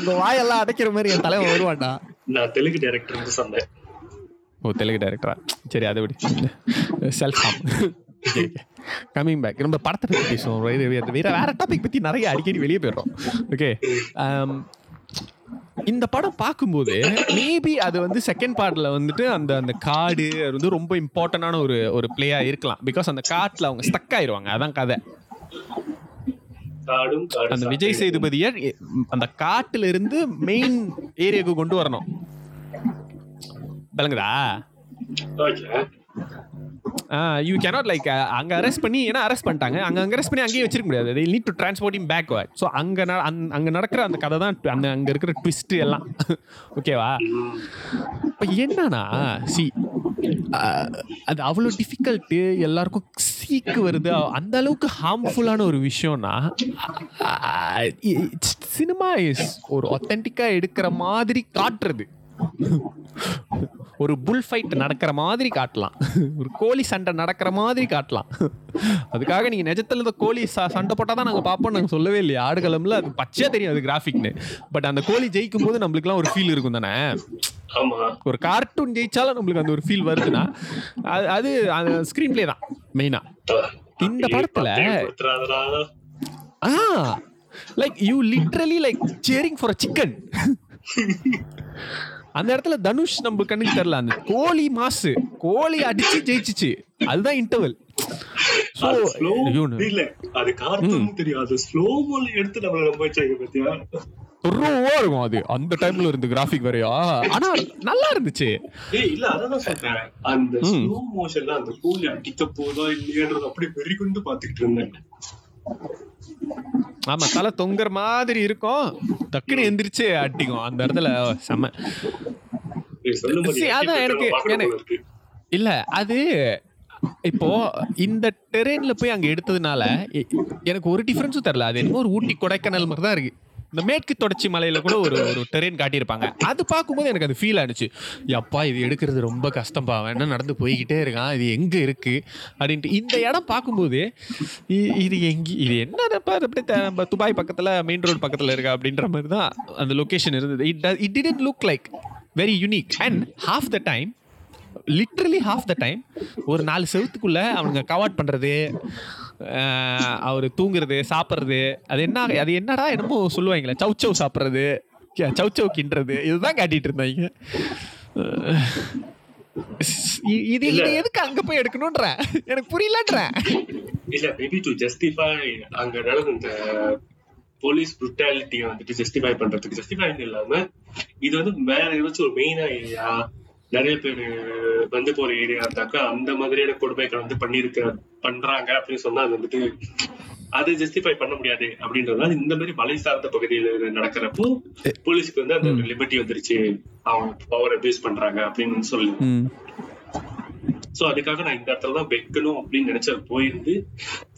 உங்க வாயெல்லாம் அடைக்கிற மாதிரி என் தலைவன் வருவான்டா. நான் தெலுங்கு டைரக்டர் வந்து சொன்னேன். ஓ தெலுங்கு டைரக்டரா, சரி அதை விட செல்ஃப் கம்மிங் பேக். நம்ம படத்தை பற்றி பேசுவோம், வேற வேற டாபிக் பற்றி நிறைய அடிக்கடி வெளியே போயிடுறோம். ஓகே இந்த படம் பார்க்கும்போது மேபி அது வந்து செகண்ட் பார்ட்டில் வந்துட்டு அந்த அந்த காடு வந்து ரொம்ப இம்பார்ட்டண்டான ஒரு ஒரு பிளேயாக இருக்கலாம், பிகாஸ் அந்த காட்டில் அவங்க ஸ்டக் ஆயிடுவாங்க. அதான் கதை, அந்த விஜய் சேதுபதியை அந்த காட்டில் இருந்து மெயின் ஏரியாவுக்கு கொண்டு வரணும். விளங்குதா? You cannot like அங்க அரெஸ்ட் பண்ணி, ஏன்னா அரெஸ்ட் பண்ணிட்டாங்க, அங்க அரெஸ்ட் பண்ணி அங்கேயே வச்சிருக்க முடியாது, they need to transport him backward. So அங்க நடக்கிற அந்த கதை தான், அந்த அங்க இருக்கிற ட்விஸ்ட் எல்லாம். ஓகேவா? இப்போ என்னன்னா சி அது அவ்வளோ டிஃபிகல்ட்டு, எல்லாருக்கும் சீக்கு வருது, அந்த அளவுக்கு ஹார்ம்ஃபுல்லான ஒரு விஷயம்னா சினிமா இஸ் ஒரு ஒத்தென்டிக்காக எடுக்கிற மாதிரி காட்டுறது, ஒரு புல் ஃபைட் நடக்கிற மாதிரி காட்டலாம், ஒரு கோழி சண்டை நடக்கிற மாதிரி காட்டலாம். அதுக்காக நீங்கள் நிஜத்தில் இந்த கோழி சண்டை போட்டால் தான் நாங்கள் பார்ப்போம் நாங்கள் சொல்லவே இல்லையா. ஆடுகளம்ல அது பச்சையாக தெரியும், அது கிராஃபிக்னு. பட் அந்த கோழி ஜெயிக்கும் போது நம்மளுக்குலாம் ஒரு ஃபீல் இருக்கும் தானே, ஒரு கார்ட்டூன் ஜெயிச்சாலும் நம்மளுக்கு அந்த ஒரு ஃபீல் வருதுன்னா அது அந்த ஸ்கிரீன் பிளே தான் மெயினா இந்த படத்துல. லைக் யூ லிட்டரலி லைக் சேரிங் ஃபார் அ சிக்கன். அந்த இடத்துல தனுஷ் நம்ம கண்ணுக்கு தெரியல, அந்த கோழி மாசு கோழி அடிச்சு ஜெயிச்சிச்சு, அதுதான் இன்டர்வல். ரொம்பவா இருக்கும் அது அந்த டைம்ல இருந்து கிராஃபிக் வரையா, ஆனா நல்லா இருந்துச்சு. இல்ல அதான் சொல்றேன், அந்த ஸ்லோ மோஷன்ல அந்த கோழி அடிக்க போதோ இல்லையன்றது அப்படியே வெறிகுண்டு பாத்துக்கிட்டு இருந்தேன். ஆமா, தலை தொங்குற மாதிரி இருக்கும், டக்குன்னு எந்திரிச்சு அடிக்கும் அந்த இடத்துல. செம்ம. அதான் எனக்கு இல்ல அது இப்போ இந்த டெரெயின்ல போய் அங்க எடுத்ததுனால எனக்கு ஒரு டிஃபரன்ஸும் தெரியல. அது என்னமோ ஒரு ஊட்டி கொடைக்கானல் மாதிரி தான் இருக்கு. இந்த மேற்கு தொடர்ச்சி மலையில கூட ஒரு ஒரு டெரெயின் காட்டியிருப்பாங்க, அது பார்க்கும்போது எனக்கு அது ஃபீல் ஆயிடுச்சு. எப்பா இது எடுக்கிறது ரொம்ப கஷ்டம்பா, வேணா நடந்து போய்கிட்டே இருக்கான், இது எங்க இருக்கு அப்படின்ட்டு. இந்த இடம் பார்க்கும்போது இது எங்க, இது என்னப்பா நம்ம துபாய் பக்கத்துல மெயின் ரோடு பக்கத்துல இருக்கா அப்படின்ற மாதிரி தான் அந்த லொக்கேஷன் இருந்தது. It didn't look like very unique. And half the time, literally half the time, ஒரு 4 செவத்துக்குள்ள அவனுங்க கவாட் பண்றது, அவரு தூங்குறது, சாப்பிட்றது, அது என்ன அது என்னடா என்னமோ சொல்லுவாங்களே, சவுச்சவ் சாப்பிட்றது, சவுச்சவ் கிண்டுறது, இதுதான் காட்டிட்டு இருந்தாங்க. இது எதுக்கு அங்க போய் எடுக்கணும்ன்ற எனக்கு புரியலன்ற. இல்ல மேபி டு ஜஸ்டிஃபை அங்க நடந்த போலீஸ் புரூட்டாலிட்டியை வந்துட்டு ஜஸ்டிஃபை பண்றதுக்கு, ஜஸ்டிஃபை இல்லாம இது வந்து வேற ஏதாச்சும் ஒரு மெயினா ஏரியா, நிறைய பேர் வந்து போற ஏரியா இருந்தாக்கா அந்த மாதிரியான கொடுமைகள் வந்து பண்றாங்க அப்படின்னு சொன்னா அது வந்துட்டு அது ஜஸ்டிஃபை பண்ண முடியாது அப்படின்றதுனால இந்த மாதிரி மலை சார்ந்த பகுதியில நடக்கிறப்போ போலீஸுக்கு வந்து அந்த லிபர்ட்டி வந்துருச்சு, அவங்க பவர் அபியூஸ் பண்றாங்க அப்படின்னு சொல்லி. சோ அதுக்காக நான் இந்த இடத்துல தான் வைக்கணும் அப்படின்னு நினைச்ச போயிருந்து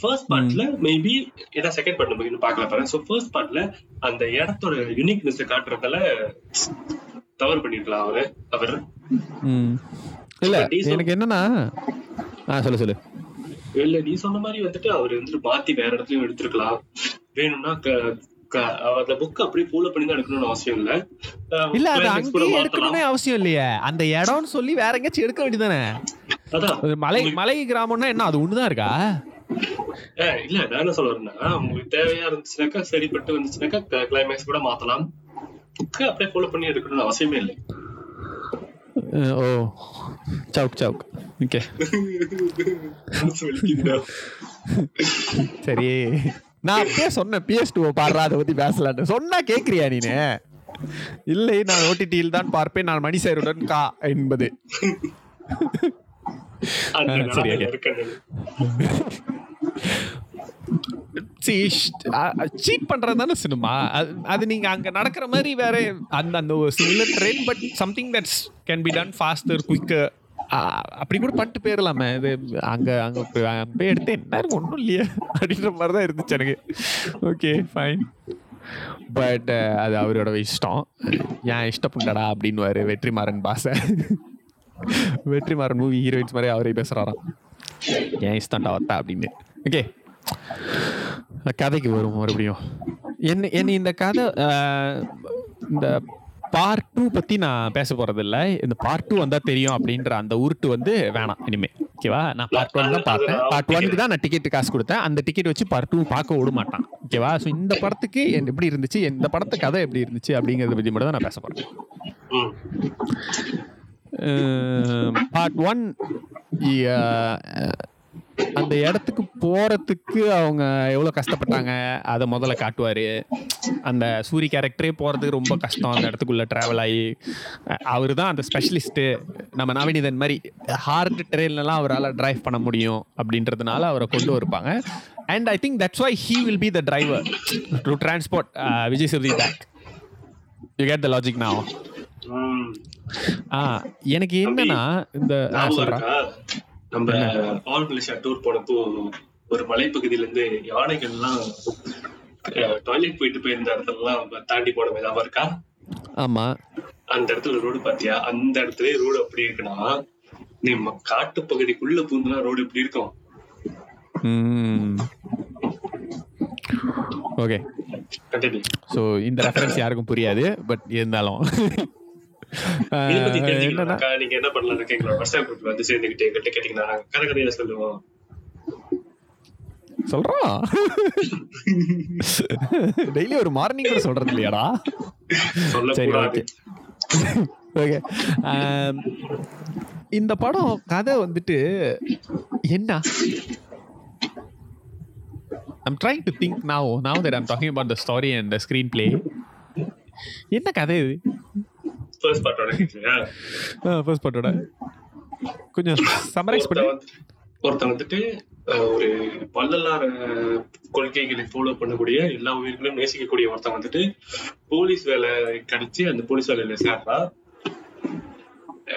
ஃபர்ஸ்ட் பார்ட்ல மேபி ஏன்னா செகண்ட் பார்ட்ல போய் பாக்கல பாருங்க. சோ ஃபர்ஸ்ட் பார்ட்ல அந்த இடத்தோட யூனிக்னஸ் காட்டுறதால தவறு பண்ணிருக்கலாம் அவரு. அவர் இல்ல எனக்கு என்னன்னா சொல்லு சொல்லு இல்ல நீ சொன்ன மாதிரி வந்துட்டு அவரு வந்துட்டு மாத்தி வேற இடத்துலயும் எடுத்துருக்கலாம். வேணும்னா அந்த புக் அப்படியே ஃபாலோ பண்ணி தான் எடுக்கணும்னு அவசியம் இல்ல. இல்ல அது அங்கேயே எடுக்கணும்னு அவசியம் இல்லையே, அந்த இடம்னு சொல்லி வேற எங்கேயாச்சும் எடுக்க வேண்டியதானே. அதான் மலை மலை கிராமம்னா என்ன, அது ஒண்ணுதான் இருக்கா? இல்ல நான் என்ன சொல்றேன்னா உங்களுக்கு தேவையா இருந்துச்சுனாக்கா, சரிப்பட்டு வந்துச்சுனாக்கா கிளைமேக்ஸ் கூட மாத்தலாம். புக்கை அப்படியே ஃபாலோ பண்ணி எடுக்கணும்னு அவசியமே இல்லை. ஓ சவுக் சவுக் ஓகே சரி. நான் அப்படியே சொன்னேன் PS2 பாடுறா, அதை பற்றி பேசலான்னு சொன்னா கேட்குறியா நீனு? இல்லை, நான் ஓடிடியில் தான் பார்ப்பேன், நான் மணி சேருடன் கா என்பது. சரி ஓகே. சீட் பண்றது தானே சினிமா. அது நீங்க அங்க நடக்கிற மாதிரி வேற அந்த அந்த similar trend but something that's can be done faster quicker அப்படி கூட பண்ணிட்டு போயிடலாமே. இது அங்கே அங்கே போய் எடுத்து என்ன இருக்கு, ஒன்றும் இல்லையே அப்படின்ற மாதிரி தான் இருந்துச்சு எனக்கு. ஓகே ஃபைன், பட் அது அவரோட இஷ்டம். ஏன் இஷ்டப்படா அப்படின்னுவாரு வெற்றிமாறன் பாச. வெற்றிமாறன் மூவி ஹீரோயின்ஸ் மாதிரி அவரே பேசுறாராம், ஏன் இஷ்டம்டா வத்தா அப்படின்னு. ஓகே கதைக்கு வரும் மறுபடியும். என்ன இந்த கதை, இந்த பார்ட் 2 பற்றி நான் பேச போகிறதில்ல. இந்த பார்ட் 2 வந்தால் தெரியும் அப்படின்ற அந்த உருட்டு வந்து வேணாம் இனிமேல், ஓகேவா? நான் பார்ட் 1 தான் பார்த்தேன், பார்ட் 1க்கு தான் நான் டிக்கெட்டு காசு கொடுத்தேன். அந்த டிக்கெட் வச்சு பார்ட் 2 பார்க்க விட மாட்டான், ஓகேவா? ஸோ இந்த படத்துக்கு எப்படி இருந்துச்சு, இந்த படத்து கதை எப்படி இருந்துச்சு அப்படிங்கிறத பற்றி மட்டும் தான் நான் பேச போகிறேன். பார்ட் 1 அந்த இடத்துக்கு போறதுக்கு அவங்க எவ்வளவு கஷ்டப்பட்டாங்க அதை முதல்ல காட்டுவாரு. அந்த சூரி கேரக்டரே போறதுக்கு ரொம்ப கஷ்டம், அந்த இடத்துக்குள்ள டிராவல் ஆகி. அவரு தான் அந்த ஸ்பெஷலிஸ்ட்டு, நம்ம நவநீதன் மாதிரி ஹார்ட் ட்ரெயின்லாம் அவரால் டிரைவ் பண்ண முடியும் அப்படின்றதுனால அவரை கொண்டு வருப்பாங்க. And I think that's why he will be the driver to transport Vijay Sethupathi back. You get the logic now? எனக்கு என்னன்னா இந்த சொல்றேன், நம்ம ஆல் மலேசியா டூர் போனப்போ ஒரு மலைப்பகுதியில இருந்து யானைகள்லாம் டாய்லெட் போயிட்டு போயிருந்த இடத்துலாம் தாண்டி போன விதமா இருக்கா? ஆமா, அந்த இடத்துல ரோடு பாத்தியா? அந்த இடத்துல ரோடு அப்படி இருக்குன்னா நம்ம காட்டு பகுதிக்குள்ள பூந்துனா ரோடு எப்படி இருக்கும்? ஓகே, சோ இந்த ரெஃபரன்ஸ் யாருக்கும் புரியாது, பட் இருந்தாலும் என்ன பண்ணலாம் இருக்கீங்களா சொல்லுவோம் சொல்றோம் டெய்லி ஒரு மார்னிங் கூட சொல்றது இல்லையாடா. சரி ஓகே ஓகே. இந்த படம் கதை வந்துட்டு என்ன I'm trying to think now that I'm talking about the story and the screenplay. என்ன கதை இது? ஃபர்ஸ்ட் பார்ட்டோட ஃபர்ஸ்ட் பார்ட்டோட கொஞ்சம் சம்மரைஸ் பண்ணு. ஒருத்தன் வந்துட்டு ஒரு வள்ளலார் கொள்கைகளை ஃபாலோ பண்ணக்கூடிய எல்லா உயிர்களும் நேசிக்கக்கூடிய ஒருத்தன் வந்துட்டு போலீஸ் வேலை கிடைச்சி அந்த போலீஸ் வேலையில சேர்றான்.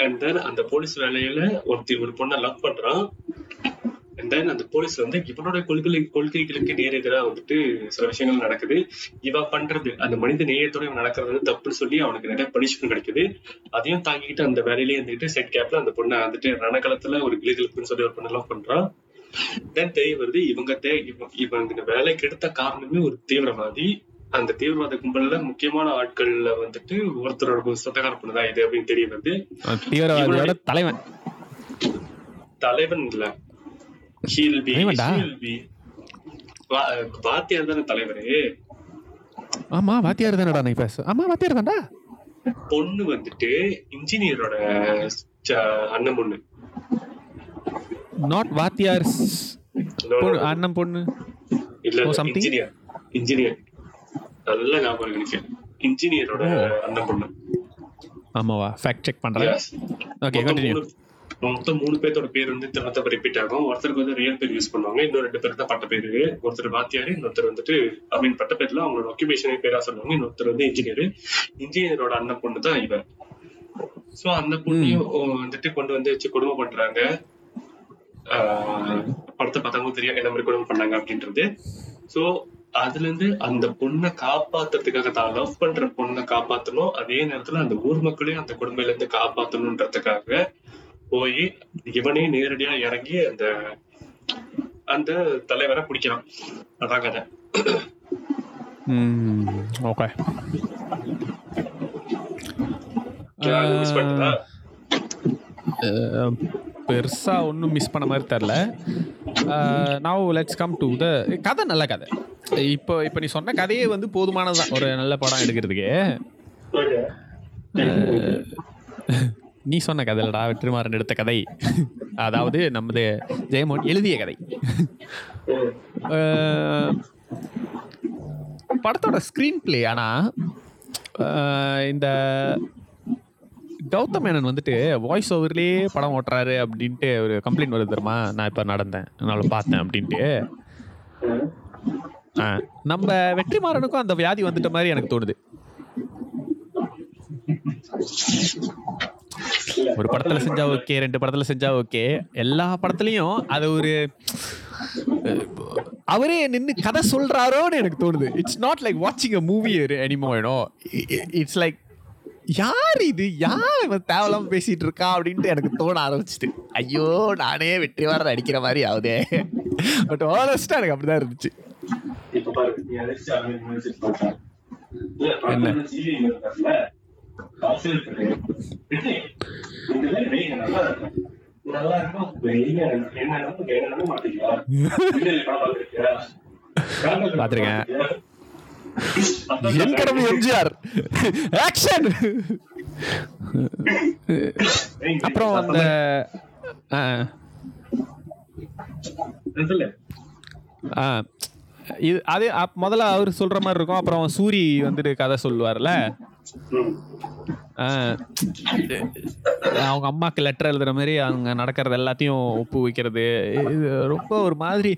அண்ட் தென் அந்த போலீஸ் வேலையில ஒரு பொண்ணை லவ் பண்றான். அண்ட் தென் அந்த போலீஸ் வந்து இவனோட கொள்கைகளுக்கு நேர் எதிராக வந்துட்டு சில விஷயங்கள் நடக்குது. இவன் பண்றது அந்த மனித நேயத்தோட இவன் நடக்கிறது தப்புன்னு சொல்லி அவனுக்கு நிறைய பனிஷ்மெண்ட் கிடைக்குது. அதையும் தாங்கிக்கிட்டு அந்த வேலையிலேயே இருந்துட்டு செட் கேப்ல அந்த பொண்ணை வந்துட்டு ரணகலத்துல ஒரு கிளிகளுக்குன்னு சொல்லி ஒரு பொண்ணெல்லாம் பண்றான். தென் தெரிய வருது இவங்க வேலைக்கு எடுத்த காரணமே ஒரு தீவிரவாதி. அந்த தீவிரவாத கும்பல்ல முக்கியமான ஆட்கள்ல வந்துட்டு ஒருத்தரோட சொந்தக்கார பொண்ணுதான் இது அப்படின்னு தெரிய வருது. தீவிரவாதியோட தலைவன் இல்ல வாத்தியார் தானே தலைவரே. ஆமா வாத்தியார் தானே. ஆமா வாத்தியார் தான்டா. பொண்ணு வந்துட்டு இன்ஜினியரோட அண்ணன் பொண்ணு. நாட் வாத்தியார் அண்ணன் பொண்ணு இல்ல இன்ஜினியர். இன்ஜினியர் நல்லா ஞாபகம் இருக்கு. இன்ஜினியரோட அண்ணன் பொண்ணு. ஆமாவா? ஃபேக்ட் செக் பண்றேன். Okay continue. மொத்தம் 3 பேரோட பேர் வந்து திரும்ப ரிப்பீட் ஆகும். ஒருத்தருக்கு வந்து ரியல் பேர் யூஸ் பண்ணுவாங்க, இன்னொரு 2 பேர் தான் பட்ட பேரு. ஒருத்தர் வாத்தியாரு, இன்னொருத்தர் வந்துட்டு ஐ மீன் பட்ட பேர்ல அவங்களோட ஆக்குபேஷனே பேரா சொல்லுவாங்க. இன்னொருத்தர் வந்து இன்ஜினியர். இன்ஜினியரோட அண்ணன் பொண்ணு தான் இவன். சோ அந்த பொண்ணையும் வந்துட்டு கொண்டு வந்து வச்சு குடும்பம் பண்றாங்க. படத்தை பார்த்தவங்க தெரியும் என்ன மாதிரி குடும்பம் பண்ணாங்க அப்படின்றது. சோ அதுல இருந்து அந்த பொண்ணை காப்பாத்துறதுக்காக தான் லவ் பண்ற பொண்ணை காப்பாத்தணும், அதே நேரத்துல அந்த ஊர் மக்களையும் அந்த குடும்பத்துல இருந்து காப்பாத்தணும்ன்றதுக்காக போய் இவனே நேரடியா இறங்கி அந்த அந்த தலைவரை பிடிக்கிறான். அதான் கதை. ஓகே பெருசா ஒன்னும் மிஸ் பண்ண மாதிரி தெரியல. Now let's come to the கதை. நல்ல கதை. இப்போ நீ சொன்ன கதையே வந்து போதுமானதுதான் ஒரு நல்ல படம் எடுக்கிறதுக்கு. நீ சொன்ன கதைடா வெற்றிமாறன் எடுத்த கதை, அதாவது நமது ஜெயமோகன் எழுதிய கதை. படத்தோட ஸ்க்ரீன் பிளே ஆனால் இந்த கௌதம் மேனன் வந்துட்டு வாய்ஸ் ஓவர்லேயே படம் ஓட்டுறாரு அப்படின்ட்டு ஒரு கம்ப்ளைண்ட் வருது தெரியுமா? நான் இப்போ நடந்தேன் என்னால் பார்த்தேன் அப்படின்ட்டு. நம்ம வெற்றிமாறனுக்கும் அந்த வியாதி வந்துட்ட மாதிரி எனக்கு தோணுது. ஒரு படத்துல செஞ்சா ஓகே, 2 படத்துல செஞ்சா ஓகே, எல்லா படத்துலயும் அது ஒரு அவரே நின்னு கதை சொல்றாரோன்னு எனக்கு தோணுது. இட்ஸ் நாட் லைக் வாட்சிங் a movie anymore, you know. It's like யார் இது, யார் இவன் தேவலாம் பேசிட்டு இருக்கா அப்படின்ட்டு எனக்கு தோண ஆரம்பிச்சுட்டு ஐயோ நானே வெற்றிமாறன் அடிக்கிற மாதிரி ஆகுதே. பட் ஆனஸ்டா எனக்கு அப்படிதான் இருந்துச்சு. என் கடமை எம்ஜிஆர். அப்புறம் அந்த இது அது முதல்ல அவரு சொல்ற மாதிரி இருக்கும். அப்புறம் சூரி வந்துட்டு கதை சொல்லுவார்ல, அவங்க அம்மாக்கு லெட்டர் எழுதுற மாதிரி அவங்க நடக்கிறது எல்லாத்தையும் ஒப்பு வைக்கிறது. இது ரொம்ப ஒரு மாதிரி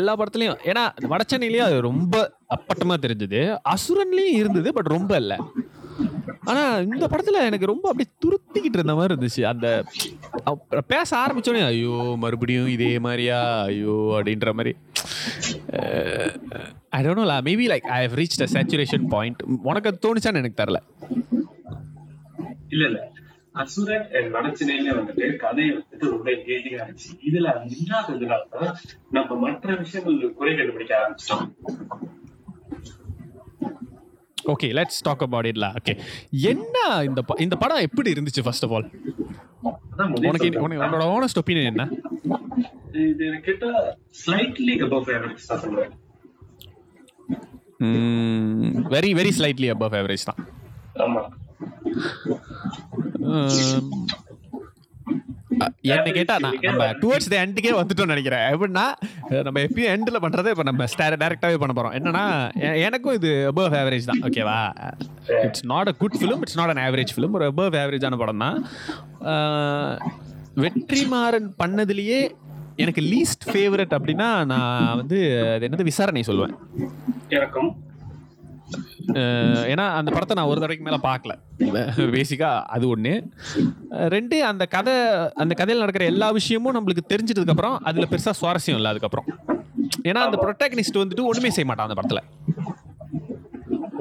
எல்லா படத்துலையும், ஏன்னா வடச்சென்னையிலயும் அது ரொம்ப அப்பட்டமா தெரிஞ்சது, அசுரன்லயும் இருந்தது, பட் ரொம்ப இல்லை. ஆனா இந்த படத்துல எனக்கு ரொம்ப அப்படியே துருத்திக்கிட்டு இருந்த மாதிரி இருந்துச்சு. அந்த பேச ஆரம்பிச்சோடனே ஐயோ மறுபடியும் இதே மாதிரியா ஐயோ அப்படின்ற மாதிரி. I don't know la, maybe like I have reached a saturation point. உனக்கு தோணுச்சான்னு எனக்கு தெரியல. இல்ல அசுரன் வடச்சென்னையில வந்துட்டு கதையை வந்துட்டு ரொம்ப எங்கேஜிங்கா இருந்துச்சு. இதுல இல்லாததுனாலதான் நம்ம மற்ற விஷயங்கள் குறை கண்டுபிடிக்க ஆரம்பிச்சிட்டோம். ஓகே லெட்ஸ் டாக் அபௌட் இட்ல. ஓகே, என்ன இந்த படம் எப்படி இருந்துச்சு? ஃபர்ஸ்ட் ஆஃப் ஆல் உனக்கு ஹானஸ்ட் ஒபினியன் என்ன? இது கிட்ட ஸ்லைட்லி அபவ் ஃபேவரேஜ் தான் சொல்றேன். Very very slightly above average தான். ஆமா, என்ன கேட்டா நம்ம டுவர்ட்ஸ் த எண்டுக்கே வந்துட்டோம்னு நினைக்கிறேன். எப்படின்னா நம்ம எப்பயும் எண்டில் பண்ணுறதை இப்போ நம்ம டேரெக்டாகவே பண்ண போகிறோம். என்னன்னா எனக்கும் இது அபவ் ஆவரேஜ் தான். ஓகேவா, it's not a good film, it's not an average film, ஒரு அபவ் ஆவரேஜான படம் தான். வெற்றிமாறன் பண்ணதுலேயே எனக்கு லீஸ்ட் ஃபேவரட் அப்படின்னா நான் வந்து அது என்னது விசாரணை சொல்லுவேன். ஏன்னா அந்த படத்தை நான் ஒரு தடவைக்கு மேலே பார்க்கல. பேசிக்காக அது ஒன்று. ரெண்டு, அந்த கதையில் நடக்கிற எல்லா விஷயமும் நம்மளுக்கு தெரிஞ்சிட்டதுக்கப்புறம் அதில் பெருசாக சுவாரஸ்யம் இல்லை அதுக்கப்புறம். ஏன்னா அந்த ப்ரொட்டாகனிஸ்ட் வந்துட்டு ஒன்றுமே செய்ய மாட்டான் அந்த படத்தில்.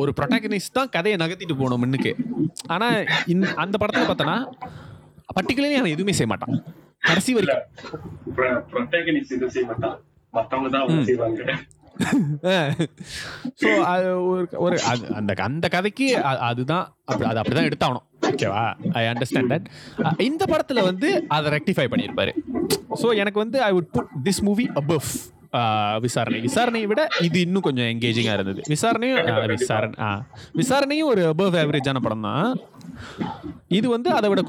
ஒரு ப்ரொட்டாகனிஸ்ட் தான் கதையை நகர்த்திட்டு போகணும் முன்னுக்கு. ஆனால் அந்த படத்தில் பார்த்தோன்னா பர்டிகுலர்லி அவன் எதுவுமே செய்ய மாட்டான் கடைசி வரைக்கும். அந்த கதைக்கு அதுதான் அது அப்படிதான் எடுத்தாகணும். ஓகேவா, ஐ அண்டர்ஸ்டாண்ட் தட். இந்த படத்துல வந்து அதை ரெக்டிஃபை பண்ணியிருப்பாரு. ஸோ எனக்கு வந்து I would put this movie above விசாரணையை விட இது இன்னும் கொஞ்சம் என்கேஜிங்கா இருந்தது. விசாரணையும் ஒரு அபவ் ஆவரேஜான படம் தான். இது வந்து அதை விட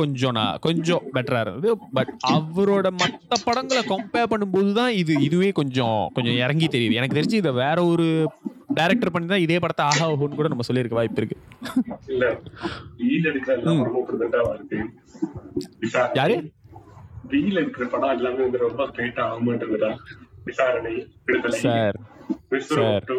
கொஞ்சம் பெட்டரா இருந்தது. பட் அவரோட மற்ற படங்களை கம்பேர் பண்ணும்போது தான் இதுவே கொஞ்சம் இறங்கி தெரியுது. எனக்கு தெரிஞ்சு இதை வேற ஒரு டைரக்டர் பண்ணி தான் இதே படத்தை ஆஹா ஓஹோன்னு கூட நம்ம சொல்லியிருக்க வாய்ப்பு இருக்கு. யாரு இருக்கிற படம் எல்லாமே ரொம்ப விசாரணை விசுவாசத்துக்கு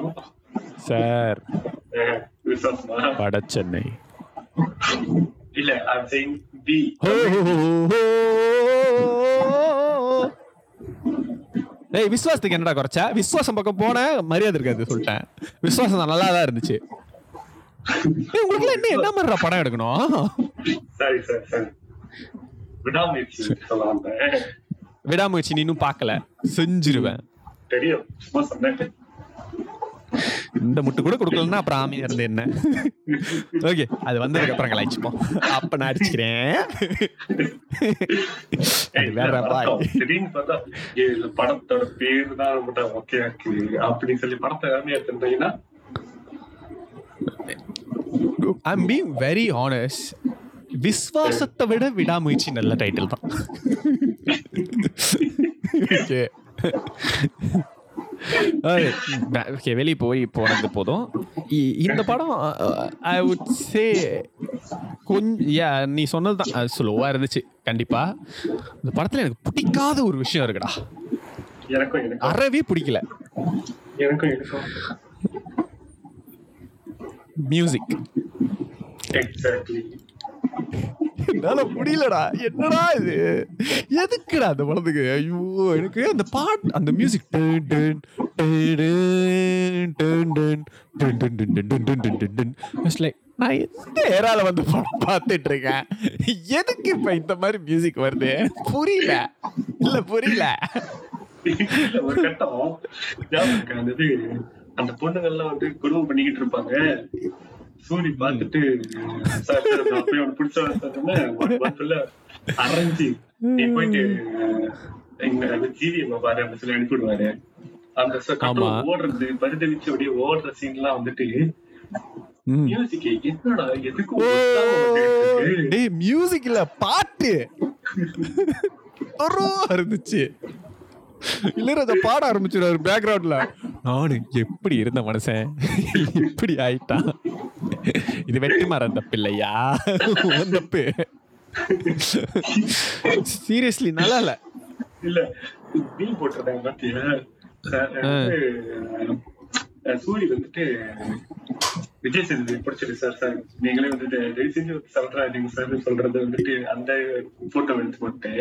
என்னடா குறைச்சா? விசுவாசம் பக்கம் போன மரியாதை இருக்காது சொல்லிட்டேன். விசுவாசம் தான் நல்லாதான் இருந்துச்சு. உங்களுக்கு என்ன என்ன மாதிரி படம் எடுக்கணும்? விடாமுயற்சி நீனும் பார்க்கல, செஞ்சிருவேன். இந்த முட்டு கூட கொடுக்கலன்னா அப்புறம் ஆமியா இருந்து என்ன? ஓகே, அது வந்ததுக்கு அப்புறம் கலாய்ச்சிப்போம். அப்ப நான் அடிச்சுக்கிறேன். படத்தோட பேரு தான் ஓகே அப்படி சொல்லி படத்தை ஆமியா எடுத்துட்டீங்கன்னா I am being very honest. விஸ்வாசத்தை விட விடாமுயற்சி நல்ல டைட்டில் தான். வெளியே போய் போனது போதும். இந்த படம் ஐ வுட் சே கொஞ்சம் நீ சொன்னதுதான், அது ஸ்லோவா இருந்துச்சு. கண்டிப்பா இந்த படத்துல எனக்கு பிடிக்காத ஒரு விஷயம் இருக்குடா, அறவே பிடிக்கல. மியூசிக் என்னால முடியலடா. என்னடா இது, எதுக்குடா அந்த படத்துக்கு? ஐயோ, எனக்கு அந்த பாட்டு, அந்த மியூசிக் நான் எந்த ஏரால வந்து படம் பார்த்துட்டு இருக்கேன், எதுக்கு இப்ப இந்த மாதிரி மியூசிக் வருது? புரியல. ஒரு கட்டம் அந்த பொண்ணுங்கள்லாம் வந்து குடும்பம் பண்ணிக்கிட்டு இருப்பாங்க. சூரி பார்த்துட்டு அரைஞ்சி நீ போயிட்டு ஜிவிஎம் பாரு அப்படின்னு சொல்லி அனுப்பிடுவாரு. அந்த ஓடுறது பரிதவிச்சு அப்படியே ஓடுற சீன் எல்லாம் வந்துட்டு மியூசிக் என்னடா எதுக்கு மியூசிக்ல பாட்டு இருந்துச்சு. இளையராஜா பாட ஆரம்பிச்சிருவாரு பேக்ரவுண்ட்ல. நானு எப்படி இருந்த மனுஷன் இப்படி ஆயிட்டான். இது வெற்றிமாறன் தப்பு இல்லையா? தப்பு. சீரியஸ்லி நல்லா இல்ல. இல்ல பில் போட்டிருந்தாங்க பாத்தியா? சூரி வந்துட்டு விஜய் சேதுபதி பிடிச்சிட்டு சார் நீங்களே வந்துட்டு தயவு செஞ்சு சொல்றாங்க சார் சொல்றது வந்துட்டு அந்த போட்டோ எடுத்து போட்டு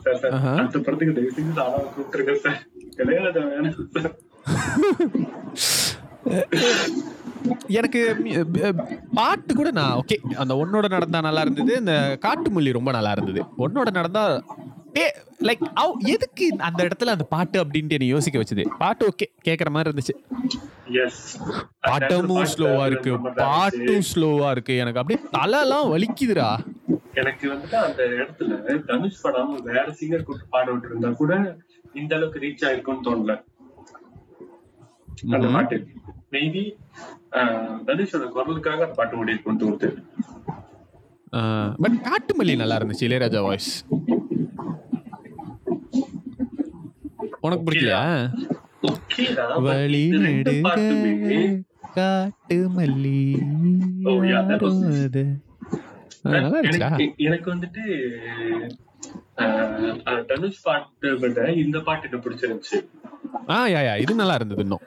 அடுத்த படத்துக்கு தயவு செஞ்சு ஆனா கூப்பிட்டுருக்க சார் இளையராஜா வேணும் சார். எனக்கு பாட்டு கூட நான் ஓகே. அந்த ஒன்னோட நடந்தா நல்லா இருந்தது. இந்த காட்டுமல்லி ரொம்ப நல்லா இருந்தது. ஒன்னோட நடந்தா லைக் எதுக்கு அந்த இடத்துல அந்த பாட்டு அப்படின்ட்டு என்ன யோசிக்க வச்சது. பாட்டு ஓகே, கேட்குற மாதிரி இருந்துச்சு. பாட்டமும் ஸ்லோவா இருக்கு, பாட்டும் ஸ்லோவா இருக்கு. எனக்கு அப்படியே தலைலாம் வலிக்குதுடா. எனக்கு வந்துட்டு அந்த இடத்துல தனுஷ் படம் வேற சிங்கர் கூட்டு பாட விட்டு இருந்தா கூட இந்த அளவுக்கு ரீச் ஆயிருக்கும்னு தோணல. அந்த பாட்டு மேபி தனுஷோட குரலுக்காக அந்த பாட்டு ஓடி இருக்கும்னு தோணுது. பட் காட்டுமல்லி நல்லா இருந்துச்சு, இளையராஜா வாய்ஸ். உனக்கு பிடிக்கலையா? வழி காட்டுமல்லி எனக்கு வந்துட்டு தனுஷ் பாட்டு விட இந்த பாட்டு எனக்கு பிடிச்சிருந்துச்சு. இது நல்லா இருந்தது. இன்னும்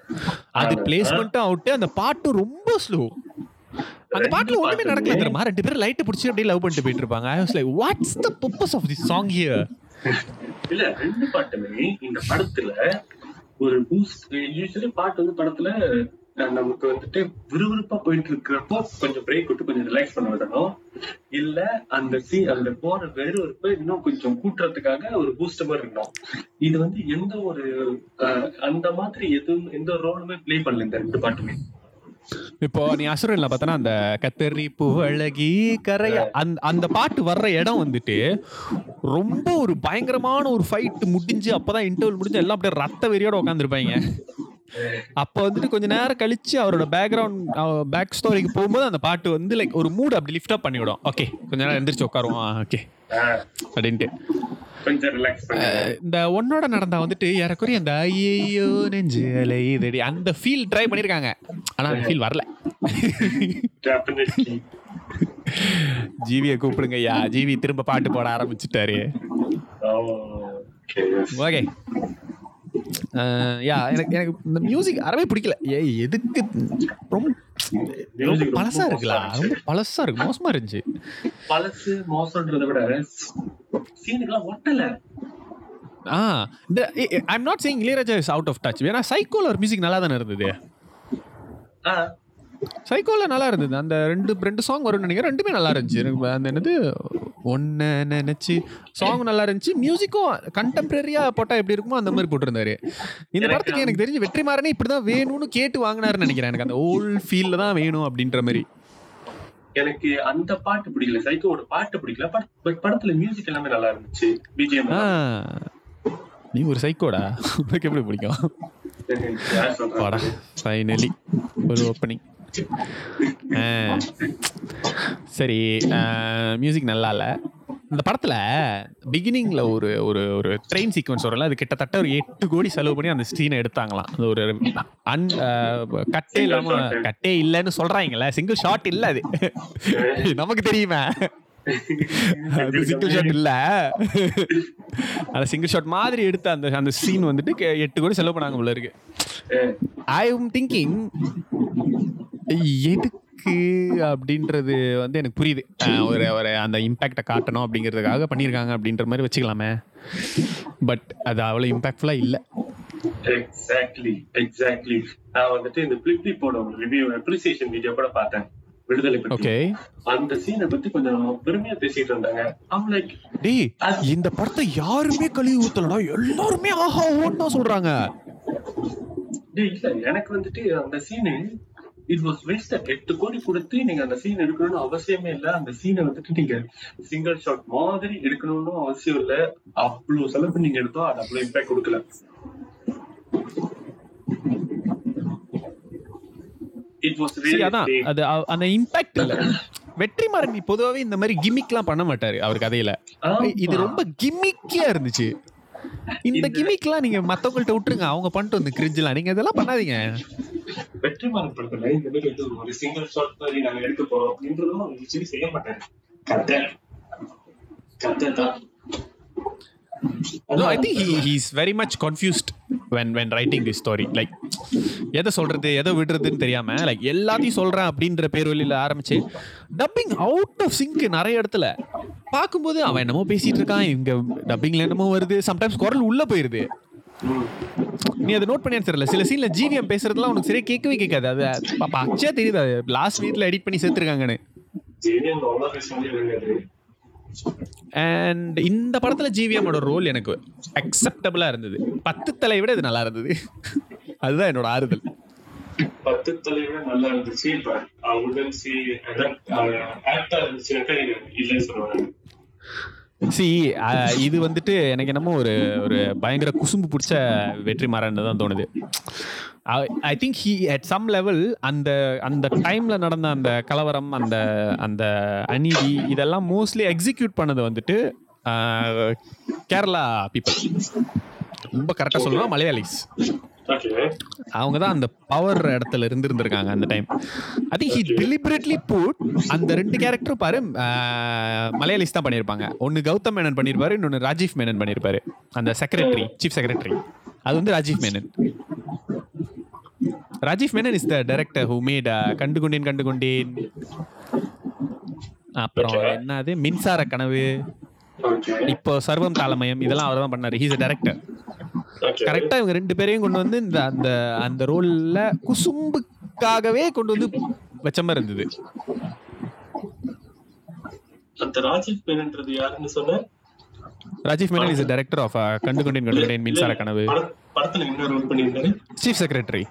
அது பிளேஸ்மெண்ட்டும் அவுட், அந்த பாட்டு ரொம்ப ஸ்லோ. அந்த பாட்டுல ஒண்ணுமே நடக்கல தெரியுமா? ரெண்டு பேரும் லைட்டை பிடிச்சி அப்படியே லவ் பண்ணிட்டு போயிட்டு இருப்பாங்க. I was like, what's the purpose of this song here? இல்ல, ரெண்டு பாட்டுமே இந்த படத்துல ஒரு பூஸ்ட். யூசுவலி பாட்டு வந்து படத்துல நமக்கு வந்துட்டு விறுவிறுப்பா போயிட்டு இருக்கிறப்போ கொஞ்சம் பிரேக் விட்டு கொஞ்சம் ரிலாக்ஸ் பண்ண விடணும். இல்ல அந்த அந்த போற வெறுவிறுப்ப இன்னும் கொஞ்சம் கூட்டுறதுக்காக ஒரு பூஸ்டர் மாதிரி இருக்கணும். இது வந்து எந்த ஒரு அந்த மாதிரி எதுவும் எந்த ரோலுமே பிளே பண்ணல இந்த ரெண்டு பாட்டுமே. இப்போ நீ அசுரன்ல பார்த்தனா அந்த கத்தரி புவழகி கரையா அந்த பாட்டு வர்ற இடம் வந்துட்டு ரொம்ப ஒரு பயங்கரமான ஒரு ஃபைட் முடிஞ்சு அப்பதான் இன்டர்வல் முடிஞ்சு எல்லாம் அப்படியே ரத்த வெறியோட உட்காந்துருப்பாங்க. அப்போ வந்துட்டு கொஞ்ச நேரம் கழிச்சு அவரோட பேக்ரவுண்ட் பேக் ஸ்டோரிக்கு போகும்போது அந்த பாட்டு வந்து லைக் ஒரு மூட் அப்படி லிஃப்ட் அப் பண்ணிவிடும். ஓகே, கொஞ்ச நேரம் எந்திரிச்சு உட்காருவோம், ஓகே அப்படின்ட்டு கொஞ்சம் ரிலாக்ஸ் பண்ண. இந்த ஒன்னோட நடந்தா வந்துட்டு ஏறக்குறைய அந்த ஐயோ நெஞ்சு அலையுதடி அந்த ஃபீல் ட்ரை பண்ணியிருக்காங்க. ஆனால் அந்த ஃபீல் வரல. ஜிவியை கூப்பிடுங்க ஐயா, ஜிவி திரும்ப பாட்டு போட ஆரம்பிச்சுட்டாரு. ஓகே, எனக்கு இந்த மியூசிக் அறவே பிடிக்கல. எதுக்கு ரொம்ப பழசா இருக்குல்ல, ரொம்ப பழசா இருக்கு, மோசமா இருந்துச்சு. பழசு மோசம்ன்றத விட சீனுக்குலாம் ஒட்டல. I'm not saying Ilaiyaraaja is out of touch. வேற சைக்கோல ஒரு மியூசிக் நல்லா தான இருந்தது. சைக்கோல நல்லா இருந்தது. அந்த ரெண்டு சாங் வரும்னு நினைக்கிறேன், ரெண்டுமே நல்லா இருந்துச்சு. அந்த என்னது ஒன்று நினச்சி சாங் நல்லா இருந்துச்சு, மியூசிக்கும் கண்டெம்பரரியாக போட்டால் எப்படி இருக்குமோ அந்த மாதிரி போட்டிருந்தாரு. இந்த படத்துக்கு எனக்கு தெரிஞ்சு வெற்றிமாறனே இப்படி தான் வேணும்னு கேட்டு வாங்கினாருன்னு நினைக்கிறேன். எனக்கு அந்த ஓல்ட் ஃபீலில் தான் வேணும் அப்படின்ற மாதிரி. எனக்கு அந்த பாட்டு பிடிக்கல, சைக்கோட பாட்டு பிடிக்கல, பட் படத்துல மியூசிக் எல்லாமே நல்லா இருந்துச்சு. பிஜிஎம் நீ ஒரு சைக்கோடா, உங்களுக்கு எப்படி பிடிக்கும்? ஃபைனலி ஒரு ஓப்பனிங். சரி, மியூசிக் நல்லா இல்லை இந்த படத்துல. பிகினிங்ல ஒரு ஒரு ஒரு ட்ரெயின் சீக்வன்ஸ் வரல, அது கிட்டத்தட்ட ஒரு 8 கோடி செலவு பண்ணி அந்த சீனை எடுத்தாங்களாம். அது ஒரு கட்டே இல்லாம, கட்டே இல்லைன்னு சொல்றாங்கல்ல, சிங்கிள் ஷாட் இல்லை. அது நமக்கு தெரியுமா, அது சிங்கிள் ஷாட் இல்ல, அந்த சிங்கிள் ஷாட் மாதிரி எடுத்த அந்த அந்த சீன் வந்துட்டு 8 கோடி செலவு பண்ணாங்க உள்ள இருக்கு. ஐ எம் திங்கிங் எதுக்கு அப்படின்றது வந்து எனக்கு புரியுது. ஒரு அந்த இம்பேக்டை காட்டணும் அப்படிங்கிறதுக்காக பண்ணியிருக்காங்க அப்படின்ற மாதிரி வச்சுக்கலாமே. பட் அது அவ்வளோ இம்பேக்ட்ஃபுல்லா இல்லை. எக்ஸாக்ட்லி நான் வந்துட்டு இந்த பிளிப்போட ஒரு ரிவ்யூ அப்ரிசியேஷன் வீடியோ கூட பார்த்தேன். விடுதலை பத்தி அந்த சீனை பத்தி கொஞ்சம் பெருமையா பேசிட்டு இருந்தாங்க. இந்த படத்தை யாருமே கழுவி ஊத்தலடா, எல்லாருமே ஆஹா ஓன்னு சொல்றாங்க. எனக்கு வந்துட்டு அந்த சீனு it was wasted. 8 கோடி கொடுத்து நீங்க அந்த சீன் எடுக்கணும்னு அவசியமே இல்லை. அந்த சீனை வந்துட்டு நீங்க சிங்கிள் ஷாட் மாதிரி எடுக்கணும்னு அவசியம் இல்லை. அவ்வளோ செலவு பண்ணி நீங்க எடுத்தோம், அது அவ்வளோ இம்பாக்ட் கொடுக்கல. it was really அது அந்த இம்பாக்ட் இல்லை. வெற்றிமாறன் பொதுவாகவே இந்த மாதிரி கிமிக்லாம் பண்ண மாட்டாரு அவர் கதையில. இது ரொம்ப கிமிக்கியா இருந்துச்சு. இந்த கிமிக்லாம் நீங்க மத்தவங்கள்ட்ட விட்டுருங்க, அவங்க பண்ணிட்டு வந்து கிரிட்ஜ்லாம் நீங்க இதெல்லாம் பண்ணாதீங்க. வெற்றிமாறன் படத்துல இந்த மாதிரி ஒரு சிங்கிள் ஷாட் மாதிரி நாங்க எடுக்க போறோம் அப்படின்றதும் அவங்க செய்ய மாட்டாங்க. கதை தான். No, I think he's very much confused when writing this story. Like, எதை சொல்றது எதை விடுறதுன்னு தெரியாம லைக் எல்லாத்தையும் சொல்றேன் அப்படின்ற பேர் வழியில ஆரம்பிச்சு டப்பிங் அவுட் ஆஃப் சிங்க் நிறைய இடத்துல பார்க்கும்போது அவன் என்னமோ பேசிட்டு இருக்கான், இங்க டப்பிங்ல என்னமோ வருது, சம்டைம்ஸ் குரல் உள்ள போயிருது. நீ அதை நோட் பண்ணியான்னு தெரியல. சில சீன்ல ஜிவிஎம் பேசுறதுலாம் உனக்கு சரியா கேட்கவே கேட்காது. அது அச்சா தெரியுது, அது லாஸ்ட் வீக்ல எடிட் பண்ணி சேர்த்துருக்காங்கன்னு. அண்ட் இந்த படத்துல ஜிவிஎம் ஓட ரோல் எனக்கு அக்செப்டபிளா இருந்தது. 10 தலை விட இது நல்லா இருந்தது. அதுதான் என்னோட ஆறுதல். 10 தலை விட நல்லா இருந்துச்சு. இது வந்துட்டு எனக்கு என்னமோ ஒரு ஒரு பயங்கர குசும்பு பிடிச்ச வெற்றிமாறன் தான் தோணுது. I think he at some level அந்த அந்த டைமில் நடந்த அந்த கலவரம், அந்த அந்த அநீதி, இதெல்லாம் மோஸ்ட்லி எக்ஸிக்யூட் பண்ணது வந்துட்டு கேரளா பீப்புள். ரொம்ப கரெக்டாக சொல்லணும், மலையாளிஸ். அவங்க தான் அந்த பவர் இடத்துல இருந்திருந்திருக்காங்க அந்த time. I think he deliberately put அந்த 2 கேரக்டரும் பாரு மலையாளிஸ் தான் பண்ணியிருப்பாங்க. ஒன்று கௌதம் மேனன் பண்ணியிருப்பாரு, இன்னொன்று ராஜீவ் மேனன் பண்ணியிருப்பாரு. அந்த செக்ரட்டரி, சீஃப் செக்ரட்டரி, அது வந்து Rajiv Menon. Rajiv Menon is the director who made Kandukundin. அப்புறம் என்னது மின்சார கனவு, இப்போ சர்வம் தாளமயம், இதெல்லாம் அவர் தான் பண்ணாரு. He's a director. கரெக்டாக இவங்க 2 பேரையும் கொண்டு வந்து இந்த அந்த அந்த ரோலில் குசும்புக்காகவே கொண்டு வந்து வச்ச மாதிரி இருந்தது. அந்த ராஜீவ் மேனன்றது யாருன்னு சொன்ன? Rajiv Menon is the director of Kandukundin, மின்சார கனவு. படத்துல என்ன ரோல் பண்ணிருந்தாரு? Chief Secretary.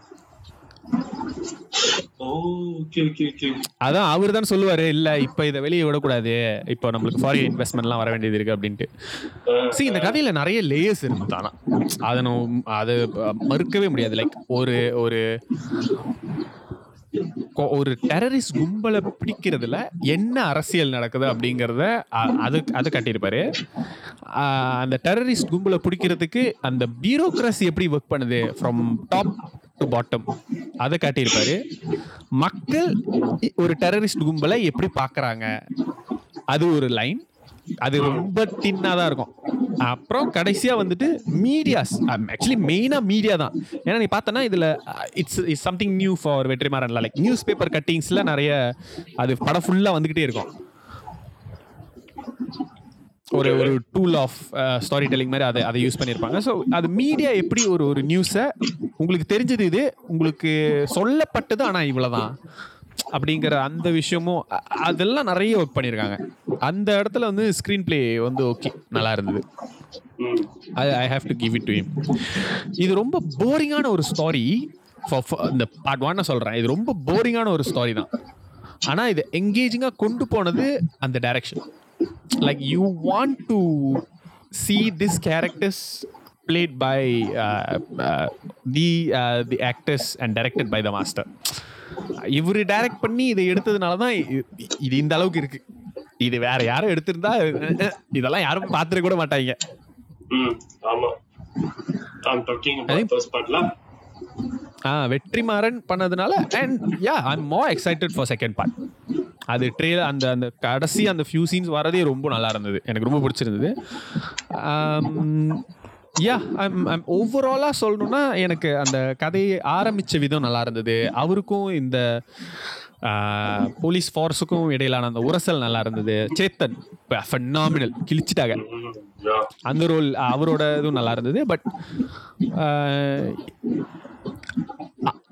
அதான் அவரு தான் சொல்லுவாரு, இல்ல இப்ப இதை வெளியே விடக்கூடாது, இப்ப நம்மளுக்கு ஃபாரின் இன்வெஸ்ட்மெண்ட் எல்லாம் வர வேண்டியது இருக்கு அப்படின்ட்டு. சரி, இந்த கதையில நிறைய லேயர்ஸ் இருந்துதானா, அது மறுக்கவே முடியாது. லைக் ஒரு ஒரு ஒரு டெரரிஸ்ட் கும்பலை பிடிக்கிறதுல என்ன அரசியல் நடக்குது அப்படிங்கிறத அது காட்டியிருப்பாரு. அந்த டெரரிஸ்ட் கும்பலை பிடிக்கிறதுக்கு அந்த பியூரோக்ரஸி எப்படி ஒர்க் பண்ணுது ஃப்ரம் டாப் டு பாட்டம், அதை காட்டியிருப்பாரு. மக்கள் ஒரு டெரரிஸ்ட் கும்பலை எப்படி பார்க்குறாங்க, அது ஒரு லைன். அது ரொம்ப டின்னா தான் இருக்கும். அப்புறம் கடைசியாக வந்துட்டு மீடியாஸ், ஆக்சுவலி மெயினாக மீடியா தான். ஏன்னா நீ பார்த்தோன்னா இதில் இட்ஸ் சம்திங் நியூ ஃபார் வெற்றிமாறன்ல. லைக் நியூஸ் பேப்பர் கட்டிங்ஸில் நிறைய அது படம் ஃபுல்லாக வந்துக்கிட்டே இருக்கும். ஒரு ஒரு டூல் ஆஃப் ஸ்டோரி டெல்லிங் மாதிரி அதை யூஸ் பண்ணியிருப்பாங்க. ஸோ அது மீடியா எப்படி ஒரு நியூஸை உங்களுக்கு தெரிஞ்சது, இது உங்களுக்கு சொல்லப்பட்டது, ஆனால் இவ்வளோதான் அப்படிங்கிற அந்த விஷயமும் அதெல்லாம் நிறைய ஒர்க் பண்ணியிருக்காங்க. அந்த இடத்துல வந்து ஸ்க்ரீன் பிளே வந்து ஓகே, நல்லா இருந்தது. I have to give it to him. இது ரொம்ப போரிங்கான ஒரு ஸ்டோரி. இந்த பார்ட் 1 நான் சொல்கிறேன், இது ரொம்ப போரிங்கான ஒரு ஸ்டோரி தான். ஆனால் இது எங்கேஜிங்காக கொண்டு போனது அந்த direction. Like you want to see this characters played by the actors and directed by the master. இவரு டைரக்ட் பண்ணி இதை எடுத்ததுனால தான் இது இந்த அளவுக்கு இருக்கு. இது வேற யாரும் எடுத்திருந்தா இதெல்லாம் யாரும் பார்த்துட கூட மாட்டாங்க. வெற்றிமாறன் பண்ணதுனால and yeah I am more excited for second part. அது ட்ரெயிலர் அந்த அந்த கடைசி அந்த ஃபியூ சீன்ஸ் வரதே ரொம்ப நல்லா இருந்தது, எனக்கு ரொம்ப பிடிச்சிருந்தது. யா ஐம் ஓவராலாக சொல்லணும்னா எனக்கு அந்த கதையை ஆரம்பித்த விதம் நல்லா இருந்தது. அவருக்கும் இந்த போலீஸ் ஃபோர்ஸுக்கும் இடையிலான அந்த உரசல் நல்லா இருந்தது. சேத்தன் ஃபெனாமினல் கிழிச்சிட்டாங்க, அந்த ரோல் அவரோட இதுவும் நல்லா இருந்தது. பட்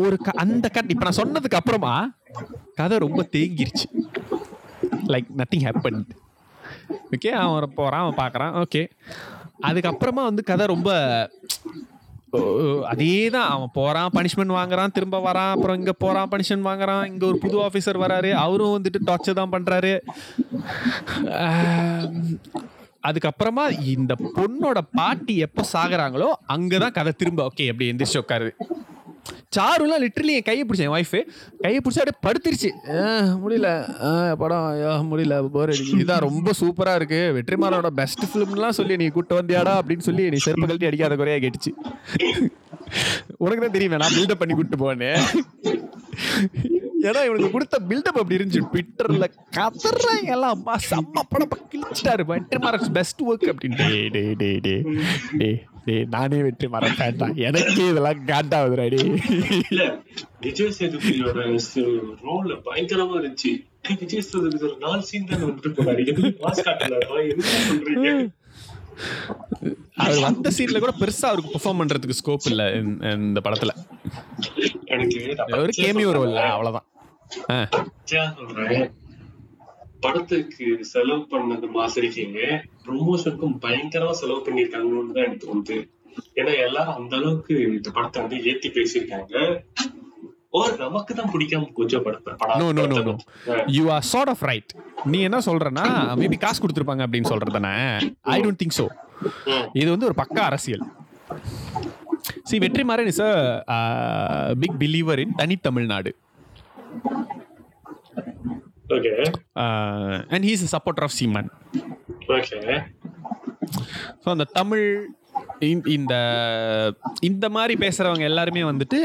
ஒரு அந்த இப்போ நான் சொன்னதுக்கு அப்புறமா கதை ரொம்ப தேங்கிருச்சு. Like nothing happen. ஓகே, அவன் போகிறான், அவன் பார்க்குறான், ஓகே. அதுக்கப்புறமா வந்து கதை ரொம்ப அதே தான். அவன் போகிறான், பனிஷ்மெண்ட் வாங்குறான், திரும்ப வரான், அப்புறம் இங்கே போகிறான், பனிஷ்மெண்ட் வாங்குறான், இங்கே ஒரு புது ஆஃபீஸர் வராரு, அவரும் வந்துட்டு டார்ச்சர் தான் பண்ணுறாரு. அதுக்கப்புறமா இந்த பொண்ணோட பாட்டி எப்போ சாகுறாங்களோ அங்கே தான் கதை திரும்ப ஓகே அப்படி எந்திரிச்சு உட்காருது. சாருலாம் லிட்டரலி என் கையை பிடிச்சேன், என் ஒய்ஃபு கையை பிடிச்சா அப்படியே படுத்துருச்சு. முடியல படம், முடியல, போர் அடிக்குது, இதுதான் ரொம்ப சூப்பராக இருக்குது, வெற்றிமாறனோட பெஸ்ட் ஃபிலிம்லாம் சொல்லி நீ கூட்ட வந்தியாடா அப்படின்னு சொல்லி நீ செருப்பு கழட்டி அடிக்காத குறையாக கேட்டுச்சு. உனக்கு தான் தெரியுமே நான் பில்டப் பண்ணி கூப்பிட்டு போனே. ஏன்னா இவனுக்கு கொடுத்த பில்டப் அப்படி இருந்துச்சு. ட்விட்டரில் கதறாங்க எல்லாம், அம்மா செம்ம படப்பா கிழிச்சிட்டாரு, வெற்றிமாறன் பெஸ்ட் ஒர்க் அப்படின்ட்டு. டே டே டே டே டே நானே வெற்றிமாறன் கேட்டான், எனக்கே இதெல்லாம் காட்டாவதுடா. டே விஜய் சேதுபதியோட ரோல் பயங்கரமா இருந்துச்சு. விஜய் சேதுபதி ஒரு 4 சீன் தான் வந்துட்டு, அவர் வந்த சீன்ல கூட பெருசா அவருக்கு பெர்ஃபார்ம் பண்றதுக்கு ஸ்கோப் இல்ல இந்த படத்துல. ஒரு கேமியோ ரோல், அவ்வளவுதான். படத்துக்கு செலவு பண்ணது மாதிரிக்கு ப்ரொமோஷனுக்கும் பயங்கரமா செலவு பண்ணிருக்காங்கன்னு தான் எனக்கு தோணுது. ஏன்னா எல்லாரும் அந்த அளவுக்கு இந்த படத்தை வந்து ஏத்தி பேசியிருக்காங்க. You are sort of right. நீ என்ன சொல்றனா மேபி காசு கொடுத்திருப்பாங்க அப்படின்னு சொல்றதானே. I don't think so. இது வந்து ஒரு பக்கா அரசியல். See, Vetrimaaran is a big believer in தனி Tamil Nadu. Okay. And he is a supporter of Seaman. Okay. So அந்த தமிழ் இந்த மாதிரி பேசுறவங்க எல்லாருமே வந்துட்டு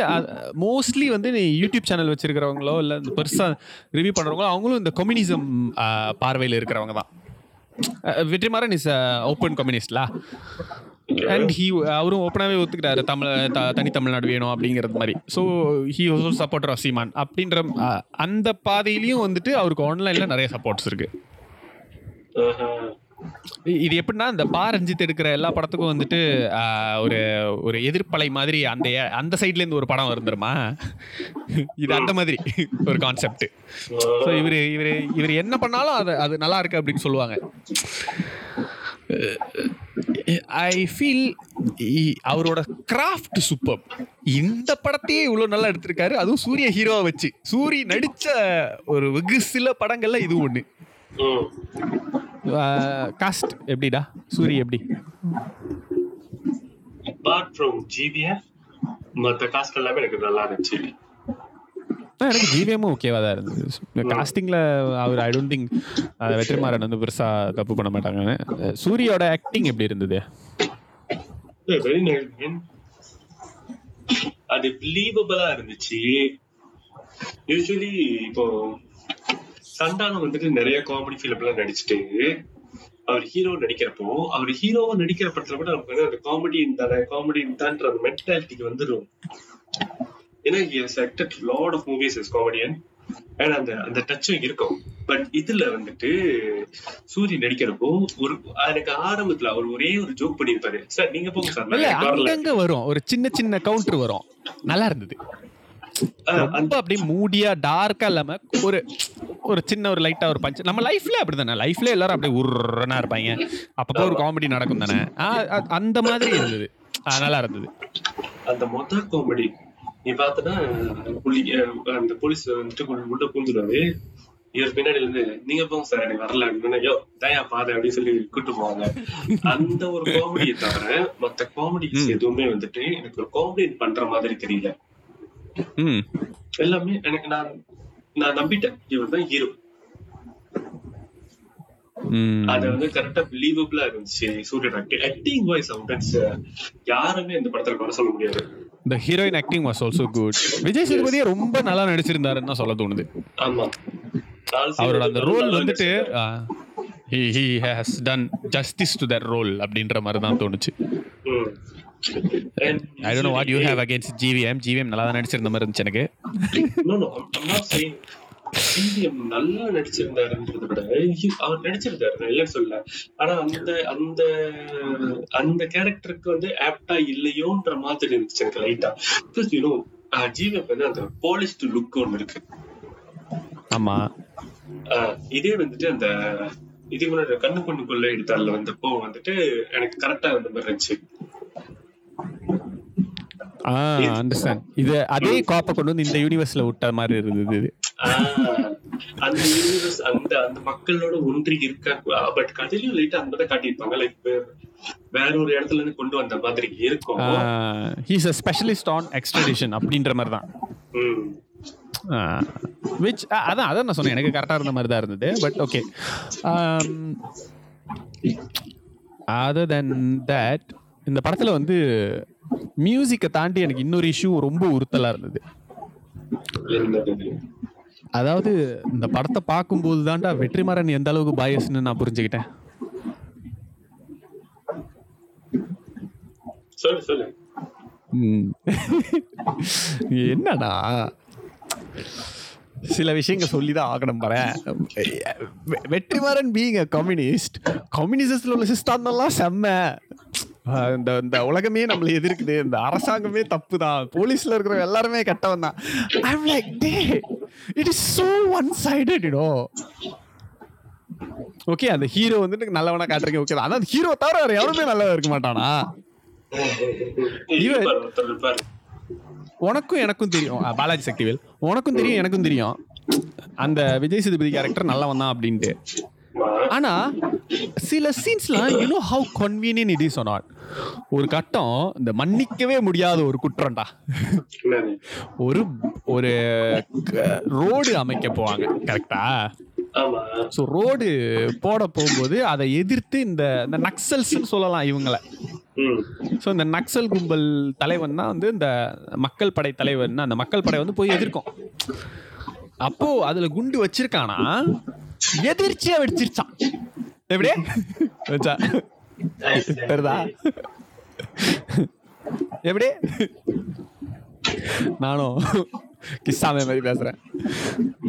மோஸ்ட்லி வந்து யூடியூப் சேனல் வச்சிருக்கிறவங்களோ இல்லை பெருசா ரிவ்யூ பண்றவங்களோ அவங்களும் இந்த கம்யூனிசம் பார்வையில் இருக்கிறவங்க தான். வெற்றிமாறன் இஸ் ஓப்பன் கம்யூனிஸ்ட்லா, அண்ட் அவரும் ஓப்பனாகவே ஒத்துக்கிறாரு தமிழ் தனி தமிழ்நாடு வேணும் அப்படிங்கிறது மாதிரி. So he also supporter of Seeman அப்படின்ற அந்த பாதையிலையும் வந்துட்டு அவருக்கு ஆன்லைன்ல நிறைய சப்போர்ட்ஸ் இருக்கு. இது எப்படின்னா இந்த பா ரஞ்சித் எடுக்கிற எல்லா படத்துக்கும் வந்துட்டு ஒரு ஒரு எதிர்ப்பலை மாதிரி அந்த அந்த சைட்ல இருந்து ஒரு படம் வந்துருமா, இது அந்த மாதிரி ஒரு கான்செப்ட். ஸோ இவர் என்ன பண்ணாலும் அது நல்லா இருக்கு அப்படின்னு சொல்லுவாங்க. ஐ ஃபீல் அவரோட கிராஃப்ட் சூப்பர். இந்த படத்தையே இவ்வளோ நல்லா எடுத்திருக்காரு, அதுவும் சூரிய ஹீரோவை வச்சு. சூரிய நடிச்ச ஒரு வெகு சில படங்கள்ல இது ஒன்று. காஸ்ட் எப்படிடா சூரி எப்படி? அபார்ட் ஃப்ரம் ஜிவிஎம் மத்த காஸ்ட் எல்லாமே எனக்கு நல்லா இருந்துச்சு. எனக்கு ஜிவிஎம்மும் ஓகேவா தான் இருந்தது. காஸ்டிங்கில் அவர் ஐ டோன்ட் திங்க் வெற்றிமாறன் வந்து பெருசாக தப்பு பண்ண மாட்டாங்கன்னு. சூரியோட ஆக்டிங் எப்படி இருந்தது? அது பிலீவபிளாக இருந்துச்சு. யூஸ்வலி இப்போ சந்தானம் வந்துட்டு நிறைய காமெடி ஃபிலிம் எல்லாம் நடிச்சுட்டு அவர் ஹீரோ நடிக்கிறப்போ அவர் ஹீரோவா நடிக்கிற படத்துல கூட நமக்கு வந்து அந்த காமெடி தானே காமெடி தான்ற மென்டாலிட்டிக்கு வந்துடும். ஏன்னா lot of movies is comedian and அந்த அந்த டச்சும் இருக்கும். பட் இதுல வந்துட்டு சூரிய நடிக்கிறப்போ ஒரு எனக்கு ஆரம்பத்துல அவர் ஒரே ஒரு ஜோக் பண்ணியிருப்பாரு, சார் நீங்க போங்க சார் வரும் ஒரு சின்ன சின்ன கவுண்டர் வரும். நல்லா இருந்தது. ரொம்ப அப்படியே மூடியா டார்க்கா இல்லாம ஒரு சின்ன ஒரு லைட்டா ஒரு பஞ்ச். நம்ம லைஃப்ல அப்படிதானே, லைஃப்ல எல்லாரும் அப்படியே உருன்னா இருப்பாங்க, அப்பப்போ ஒரு காமெடி நடக்கும் தானே. அந்த மாதிரி இருந்தது, நல்லா இருந்தது. அந்த மொத்த காமெடி நீ பாத்தனா அந்த போலீஸ் வந்துட்டு உள்ள பூந்துடாது, இவர் பின்னாடி இருந்து நீங்க போங்க சார் எனக்கு வரல அப்படின்னா தயா பாதை அப்படின்னு சொல்லி கூட்டு போவாங்க. அந்த ஒரு காமெடியை தவிர மற்ற காமெடிஸ் எதுவுமே வந்துட்டு எனக்கு ஒரு காமெடி பண்ற மாதிரி தெரியல. எல்லாமே எனக்கு நான் நம்பிட்டேன் இவர் தான் ஹீரோ. அது வந்து கரெக்டா பிலீவபிளா இருந்துச்சு. சூரிய ஆக்டிங் வாய்ஸ் சம்டைம்ஸ் யாருமே இந்த படத்துல குறை சொல்ல முடியாது. The heroine acting was also good. Vijay Sethupathi ரொம்ப நல்லா நடிச்சிருந்தாருன்னு சொல்ல தோணுது. ஆமா, அவரோட அந்த ரோல் வந்துட்டு he has done justice to that role அப்படின்ற மாதிரி தான் தோணுச்சு. I don't know what you have against GVM. GVM நல்லா தான் நடிச்சிருந்த மாதிரி இருந்துச்சு எனக்கு. No no, I'm not saying GVM நல்லா நடிச்சிருந்தாருன்றத விட அவர் நடிச்சிருந்தாரு இல்ல சொல்ல. ஆனா அந்த அந்த அந்த கேரக்டருக்கு வந்து ஆப்டா இல்லையோன்ற மாதிரி இருந்துச்சு எனக்கு லைட்டா. Because you know GVM வந்து அந்த பாலிஷ்ட் லுக் ஒன்னு இருக்கு. ஆமா, இதே வந்துட்டு அந்த இதுக்கு முன்னாடி கண்ணு பொண்ணுக்குள்ள எடுத்தால வந்தப்போ வந்துட்டு எனக்கு கரெக்டா இருந்த மாதிரி இருந்துச்சு. அண்டர்ஸ்டாண்ட். இது அதே காப்பை கொண்டு வந்து இந்த யூனிவர்ஸ்ல விட்ட மாதிரி இருந்தது. அந்த யூனிவர்ஸ் அந்த அந்த மக்களோட ஒன்றி இருக்கா. பட் கதையிலும் லைட்டா அந்த மாதிரி காட்டியிருப்பாங்க, லைக் வேற ஒரு இடத்துல இருந்து கொண்டு வந்த மாதிரி இருக்கும். He is a specialist on extradition அப்படின்ற மாதிரி தான். Which அதான் நான் சொன்னேன் எனக்கு கரெக்டா இருந்த மாதிரி தான் இருந்தது. But okay, other than that இந்த படத்துல வந்து மியூசிக்கை தாண்டி எனக்கு இன்னொரு இஷ்யூ ரொம்ப உறுத்தலா இருந்தது. அதாவது இந்த படத்தை பார்க்கும்போது தான்டா வெற்றிமாறன் எந்த அளவுக்கு பயஸ்ன்னு நான் புரிஞ்சுக்கிட்டேன். என்னடா சில விஷயங்கள் சொல்லிதான் ஆகணும் பாரு. வெற்றிமாறன் பீயிங் கம்யூனிஸ்ட், கம்யூனிசத்துல உள்ள சிஸ்டாந்தெல்லாம் செம்ம, இந்த உலகமே நம்மள எதிர்க்குது, இந்த அரசாங்கமே தப்பு தான், போலீஸ்ல இருக்கிற எல்லாருமே கெட்டவன் தான். ஐ அம் லைக் டே it is so one sided you know. Okay அந்த ஹீரோ வந்துட்டு நல்லவனா காட்டுறீங்க ஓகே. ஆனா ஹீரோ தவிர வேற யாருமே நல்லவா இருக்க மாட்டானா? உனக்கும் எனக்கும் தெரியும் பாலாஜி சக்திவேல், உனக்கும் தெரியும் எனக்கும் தெரியும் அந்த விஜய் சேதுபதி கேரக்டர் நல்லவன் தான் அப்படின்ட்டு. ஆனா சில சீன்ஸ்லாம் you know how convenient it is or not. ஒரு கட்டம் இந்த மன்னிக்கவே முடியாத ஒரு குற்றம்டா, ஒரு ஒரு ரோடு அமைக்க போவாங்க கரெக்டா. ஸோ ரோடு போட போகும்போது அதை எதிர்த்து இந்த நக்சல்ஸ்ன்னு சொல்லலாம் இவங்களை. ஸோ இந்த நக்சல் கும்பல் தலைவன் தான் வந்து இந்த மக்கள் படை தலைவன். அந்த மக்கள் படை வந்து போய் எதிர்க்கும், அப்போ அதுல குண்டு வச்சிருக்கானா எதிர்ச்சியா வெடிச்சிருச்சான். எப்படியே வச்சா தெரியுதா? எப்படியே நானும் கிசாமே மாதிரி பேசுறேன்.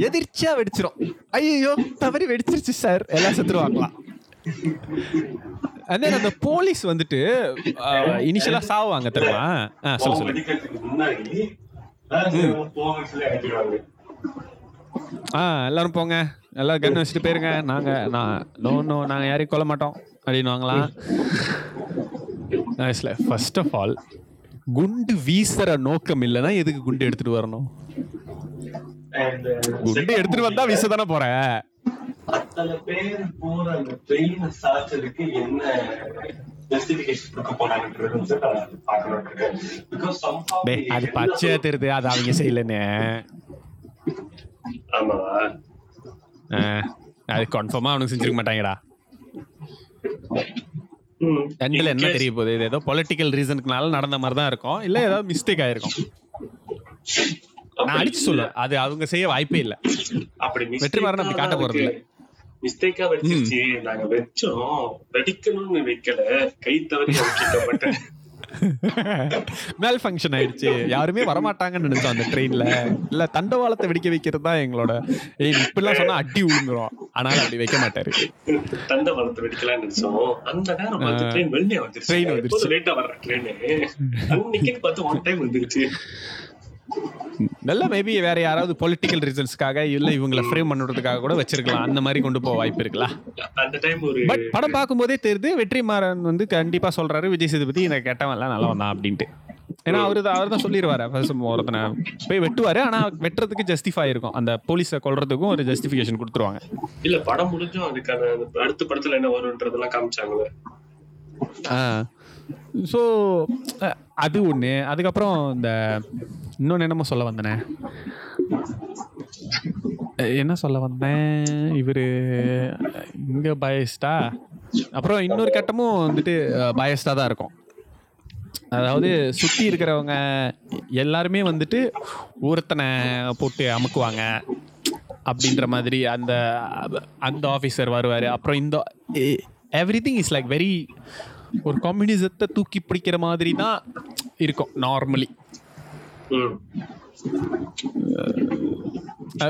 எதிர்ச்சியா வெடிச்சிரும், ஐயோ தவறி வெடிச்சிருச்சு சார், எல்லாம் செத்துருவாங்களாம். அதே அந்த போலீஸ் வந்துட்டு இனிஷியலா சாவாங்க தெரியுமா? எல்லாரும் போங்க, எல்லாரும் கண்ணு வச்சுட்டு போயிருங்க, நாங்க நாங்க யாரையும் கொல்ல மாட்டோம் அப்படின்னு வாங்கலாம். ஃபர்ஸ்ட் ஆஃப் ஆல் குண்டு வீசுற நோக்கம் இல்லைன்னா எதுக்கு குண்டு எடுத்துட்டு வரணும்? குண்டு எடுத்துட்டு வந்தா வீசதானே போற. அது பச்சையா தெரியுது, அது அவங்க செய்யலன்னு. அது கன்ஃபார்மா அவனுக்கு செஞ்சிருக்க மாட்டாங்கடா. ரெண்டுல என்ன தெரிய போகுது? இது ஏதோ பொலிட்டிக்கல் ரீசனுக்குனால நடந்த மாதிரி தான் இருக்கும், இல்ல ஏதாவது மிஸ்டேக் ஆயிருக்கும். நான் அடிச்சு சொல்ல அது அவங்க செய்ய வாய்ப்பே இல்லை. வெற்றிமாறன் அப்படி காட்ட போறது இல்லை. மிஸ்டேக்கா வெடிச்சிருச்சு, நாங்க வெச்சோம், வெடிக்கணும்னு வைக்கல, கை தவறி மேல் ஃபங்க்ஷன் ஆயிடுச்சு, யாருமே வரமாட்டாங்கன்னு நினைச்சோம் அந்த ட்ரெயின்ல. இல்ல தண்டவாளத்தை வெடிக்க வைக்கிறது தான் எங்களோட. இப்படிலாம் சொன்னா அடி விழுந்துரும், ஆனாலும் அப்படி வைக்க மாட்டாரு. தண்டவாளத்தை வெடிக்கலாம் நினைச்சோம், அந்த நேரம் ட்ரெயின் வந்துருச்சு, லேட்டா வர்ற ட்ரெயின் பார்த்து ஒன் டைம் வந்துருச்சு. நல்ல மேபி வேற யாராவது பொலிட்டிக்கல் ரீசன்ஸ்க்காக இல்ல இவங்களை ஃப்ரேம் பண்ணுறதுக்காக கூட வச்சிருக்கலாம், அந்த மாதிரி கொண்டு போக வாய்ப்பு இருக்குல்ல. பட் படம் பார்க்கும் போதே தெரியுது வெற்றிமாறன் வந்து கண்டிப்பா சொல்றாரு விஜய் சேதுபதி இந்த கெட்டவன்லாம் நல்லவன் தான் அப்படின்ட்டு. ஏன்னா அவர் தான் சொல்லிடுவாரு, ஒருத்தனை போய் வெட்டுவாரு. ஆனா வெட்டுறதுக்கு ஜஸ்டிஃபை இருக்கும், அந்த போலீஸை கொல்றதுக்கும் ஒரு ஜஸ்டிஃபிகேஷன் கொடுத்துருவாங்க. இல்ல படம் முடிஞ்சும் அதுக்கான அடுத்த படத்துல என்ன வரும்ன்றதெல்லாம் காமிச்சாங்களே. ஸோ அது ஒன்று. அதுக்கப்புறம் இந்த இன்னொன்று என்னமோ சொல்ல வந்தேன் இவர் இங்கே பயஸ்டா. அப்புறம் இன்னொரு கட்டமும் வந்துட்டு பயஸ்டாக தான் இருக்கும். அதாவது சுற்றி இருக்கிறவங்க எல்லாருமே வந்துட்டு ஒருத்தனை போட்டு அமுக்குவாங்க அப்படின்ற மாதிரி. அந்த அந்த ஆஃபீஸர் வருவார். அப்புறம் இந்த எவ்ரிதிங் இஸ் லைக் வெரி ஒரு கம்யூனிசத்தை தூக்கி பிடிக்கிற மாதிரி தான் இருக்கும் நார்மலி.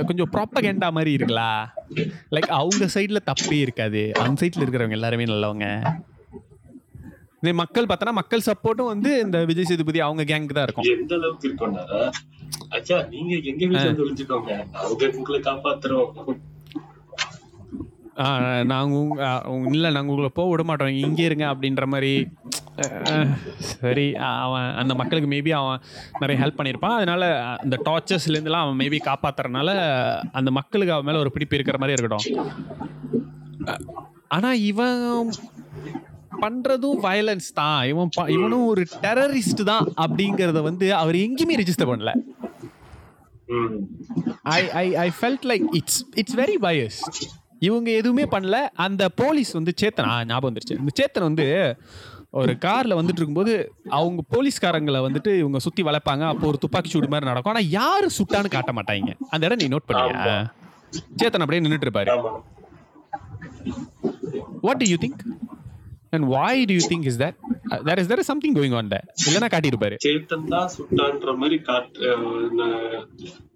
கொஞ்சம் ப்ராப்பகேண்டா மாதிரி இருக்குலா. லைக் அவங்க சைடில் தப்பே இருக்காது, அந்த சைடில் இருக்கிறவங்க எல்லாருமே நல்லவங்க. இதே மக்கள் பார்த்தோன்னா மக்கள் சப்போர்ட்டும் வந்து இந்த விஜய் சேதுபதி அவங்க கேங்க்கு தான் இருக்கும். எந்த அளவுக்கு இருக்கும்? நாங்கள் இல்லை, நாங்கள் உங்களை போக விட மாட்டோம், இங்கே இருங்க அப்படின்ற மாதிரி. சரி, அவன் அந்த மக்களுக்கு மேபி அவன் நிறைய ஹெல்ப் பண்ணியிருப்பான், அதனால அந்த டார்ச்சர்ஸ்லேருந்துலாம் அவன் மேபி காப்பாற்றுறனால அந்த மக்களுக்கு அவன் மேலே ஒரு பிடிப்பு இருக்கிற மாதிரி இருக்கட்டும். ஆனால் இவன் பண்ணுறதும் வயலன்ஸ் தான், இவனும் ஒரு டெரரிஸ்ட் தான் அப்படிங்கிறத வந்து அவர் எங்கேயுமே ரெஜிஸ்டர் பண்ணல. I felt like it's very biased. இவங்க எதுவுமே பண்ணல. அந்த போலீஸ் வந்து சேத்தனா ஞாபகம் வந்துருச்சு, இந்த சேத்தன் வந்து ஒரு காரில் வந்துட்டு இருக்கும்போது அவங்க போலீஸ்காரங்களை வந்துட்டு இவங்க சுற்றி வளர்ப்பாங்க. அப்போ ஒரு துப்பாக்கி சூடு மாதிரி நடக்கும், ஆனால் யார் சுட்டான்னு காட்ட மாட்டாங்க. அந்த இடம் நீ நோட் பண்ணியா? சேத்தன் அப்படியே நின்றுட்டு இருப்பாரு. What do you think and why do you think is that there is there is something going on there? இல்லைன்னா காட்டியிருப்பாரு. சேத்தன் தான் சுட்டான்ற மாதிரி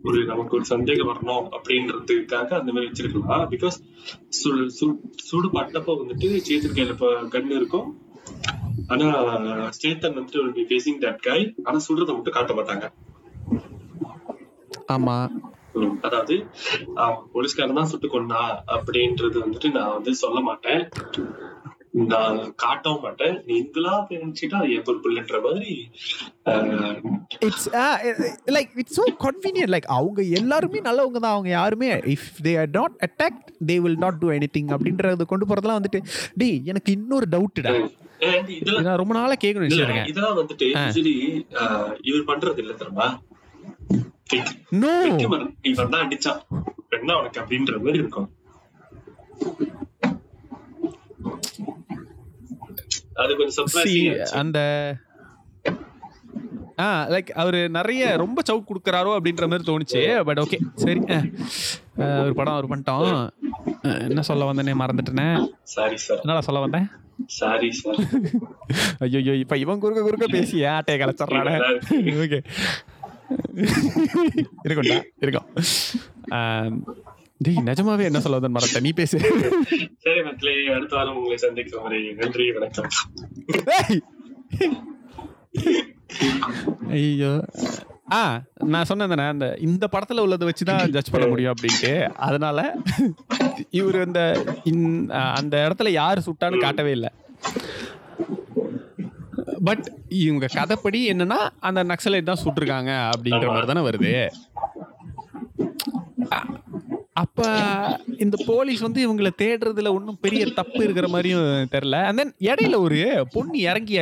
ஒரு நமக்கு ஒரு சந்தேகம் வரணும் அப்படின்றதுக்காக அந்த மாதிரி வச்சிருக்கலாம். பிகாஸ் சுடு பட்டப்ப வந்துட்டு சேத்தன் கையில கண்ணு இருக்கும், ஆனா சேத்தன் வந்துட்டு ஃபேசிங் தட் கை, ஆனா சுடுறத மட்டும் காட்ட மாட்டாங்க. ஆமா, அதாவது போலீஸ்காரன் தான் சுட்டு கொண்டா அப்படின்றது வந்துட்டு நான் வந்து சொல்ல மாட்டேன், நான் காட்டவும் மாட்டேன். நீங்களா தெரிஞ்சுட்டா ஏப்பர் புல்லன்ற மாதிரி it's like it's so convenient. Like அவங்க எல்லாரும் நல்லவங்க தான், அவங்க யாருமே if they are not attacked they will not do anything அப்படின்றது கொண்டு போறதெல்லாம் வந்துட்டு டேய் எனக்கு இன்னொரு டவுட்டா இதெல்லாம் ரொம்ப நாளா கேக்குறேன். இதெல்லாம் வந்துட்டு யூசுவலி இவர் பண்றது இல்ல தெரியுமா, இவன் தான் அடிச்சான் என்ன அவனுக்கு அப்படின்ற மாதிரி இருக்கும். அவரு நிறைய ரொம்ப சவுக் குடுக்கறாரோ அப்படின்ற மாதிரி தோணுச்சு. பட் ஓகே சரி, ஒரு படம் அவர் பண்ணிட்டோம். என்ன சொல்ல வந்தேனே மறந்துட்டேனே, என்னடா சொல்ல வந்தேன், சாரி சார். ஐயோ இப்ப இவன் குறுக்க பேசி ஆட்டையை கலைச்சறானே. ஓகே இருக்கும்டா இருக்கும். நிஜமாவே என்ன சொல்ல வந்தேன் மறந்துட்டேன், நீ பேசு. சரி மக்களே, அடுத்த வாரம் உங்களை சந்திக்கும் வரை நன்றி வணக்கம். ஐயோ நான் சொன்னேன் அந்த இந்த படத்துல உள்ளதை வச்சுதான் ஜட்ஜ் பண்ண முடியும் அப்படின்ட்டு. அதனால இவரு அந்த இடத்துல யாரு சுட்டான்னு காட்டவே இல்லை. பட் இவங்க கதைப்படி என்னன்னா அந்த நக்சலைட் தான் சுட்டிருக்காங்க அப்படின்ற மாதிரி தானே வருது. அப்ப இந்த போலீஸ் வந்து இவங்களை தேடுறதுல ஒன்றும் பெரிய தப்பு இருக்கிற மாதிரியும் தெரியல. அண்ட் தென் இடையில ஒரு பொண்ணு இறங்கி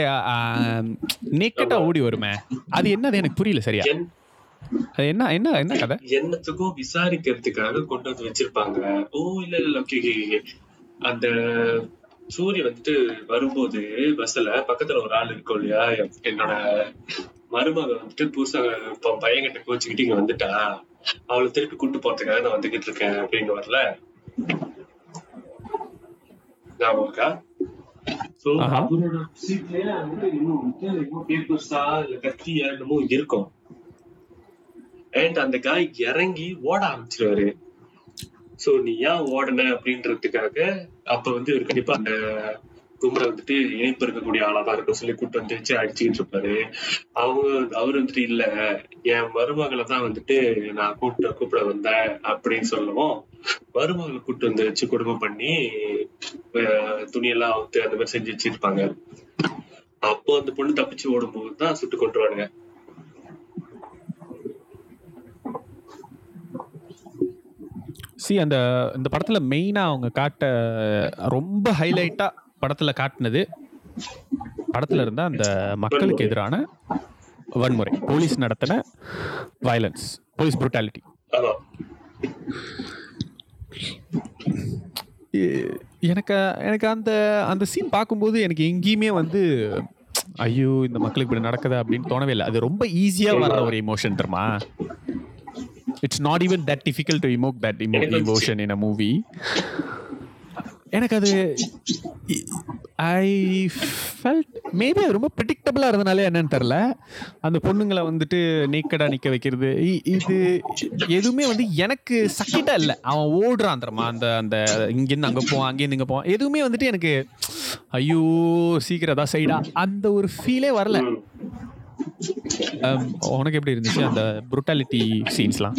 நேக்கட்டா ஓடி வருமே, அது என்னது எனக்கு புரியல சரியா. அது என்ன என்ன என்ன கதை என்னத்துக்கும் விசாரிக்கிறதுக்காக கொண்டு வந்து வச்சிருப்பாங்க. ஓ இல்ல இல்ல, அந்த சூரி வந்துட்டு வரும்போது பஸ்ல பக்கத்துல ஒரு ஆள் இருக்கும் இல்லையா, என்னோட மருமக வந்துட்டு புதுசா பையன்கிட்ட கோச்சுக்கிட்டு இங்க வந்துட்டா, அவளை திருப்பி கூப்பிட்டு போறதுக்காக நான் வந்துகிட்டு இருக்கேன் அப்படின்னு வரல ஞாபகா. சோ அவரோட சீட்லயே வந்துட்டு இன்னும் பேப்பர்ஸா இல்ல கத்தியா என்னமோ இருக்கும். அண்ட் அந்த காய் இறங்கி ஓட ஆரம்பிச்சிருவாரு. சோ நீ ஏன் ஓடன அப்படின்றதுக்காக அப்ப வந்து இவர் கண்டிப்பா அந்த கும்பரை வந்துட்டு இணைப்பு இருக்கக்கூடிய ஆளாதான் இருக்கும் சொல்லி கூப்பிட்டு வந்து வச்சு அடிச்சுக்கிட்டு இருப்பாரு. அவரு வந்துட்டு இல்ல என் மருமகளை தான் வந்துட்டு நான் கூப்பிட வந்தேன் அப்படின்னு சொல்லுவோம். மருமகளை கூப்பிட்டு வந்து வச்சு குடும்பம் பண்ணி துணியெல்லாம் அவுத்து அந்த மாதிரி செஞ்சு வச்சிருப்பாங்க. அப்போ அந்த பொண்ணு தப்பிச்சு ஓடும் போதுதான் சுட்டு கொண்டுருவானுங்க. சி அந்த இந்த படத்துல மெயினா அவங்க காட்ட ரொம்ப ஹைலைட்டா படத்துல காட்டினது படத்துல இருந்தா அந்த மக்களுக்கு எதிரான வன்முறை, போலீஸ் நடத்தின வயலன்ஸ், போலீஸ் புரூட்டாலிட்டி. எனக்கு எனக்கு அந்த அந்த சீன் பார்க்கும்போது எனக்கு எங்கேயுமே வந்து ஐயோ இந்த மக்களுக்கு இப்படி நடக்குது அப்படின்னு தோணவே இல்லை. அது ரொம்ப ஈஸியா வர்ற ஒரு எமோஷன் தெரியுமா. It's not even that difficult to evoke that emotion in a movie. எனக்கு அது ஐ ஃபெல்ட் மேபி அது ரொம்ப ப்ரெடிக்டபிளாக இருந்தனாலே என்னன்னு தெரில, அந்த பொண்ணுங்களை வந்துட்டு நேக்கடாக நிற்க வைக்கிறது இது எதுவுமே வந்து எனக்கு சக்கிட்டாக இல்லை. அவன் ஓடுறான் தரமா அந்த அந்த இங்கேருந்து அங்கே போவான், அங்கேருந்து இங்கே போவான், எதுவுமே வந்துட்டு எனக்கு ஐயோ சீக்கிரதா சைடா அந்த ஒரு ஃபீலே வரல. உனக்கு எப்படி இருந்துச்சு அந்த புரூட்டாலிட்டி சீன்ஸ்லாம்?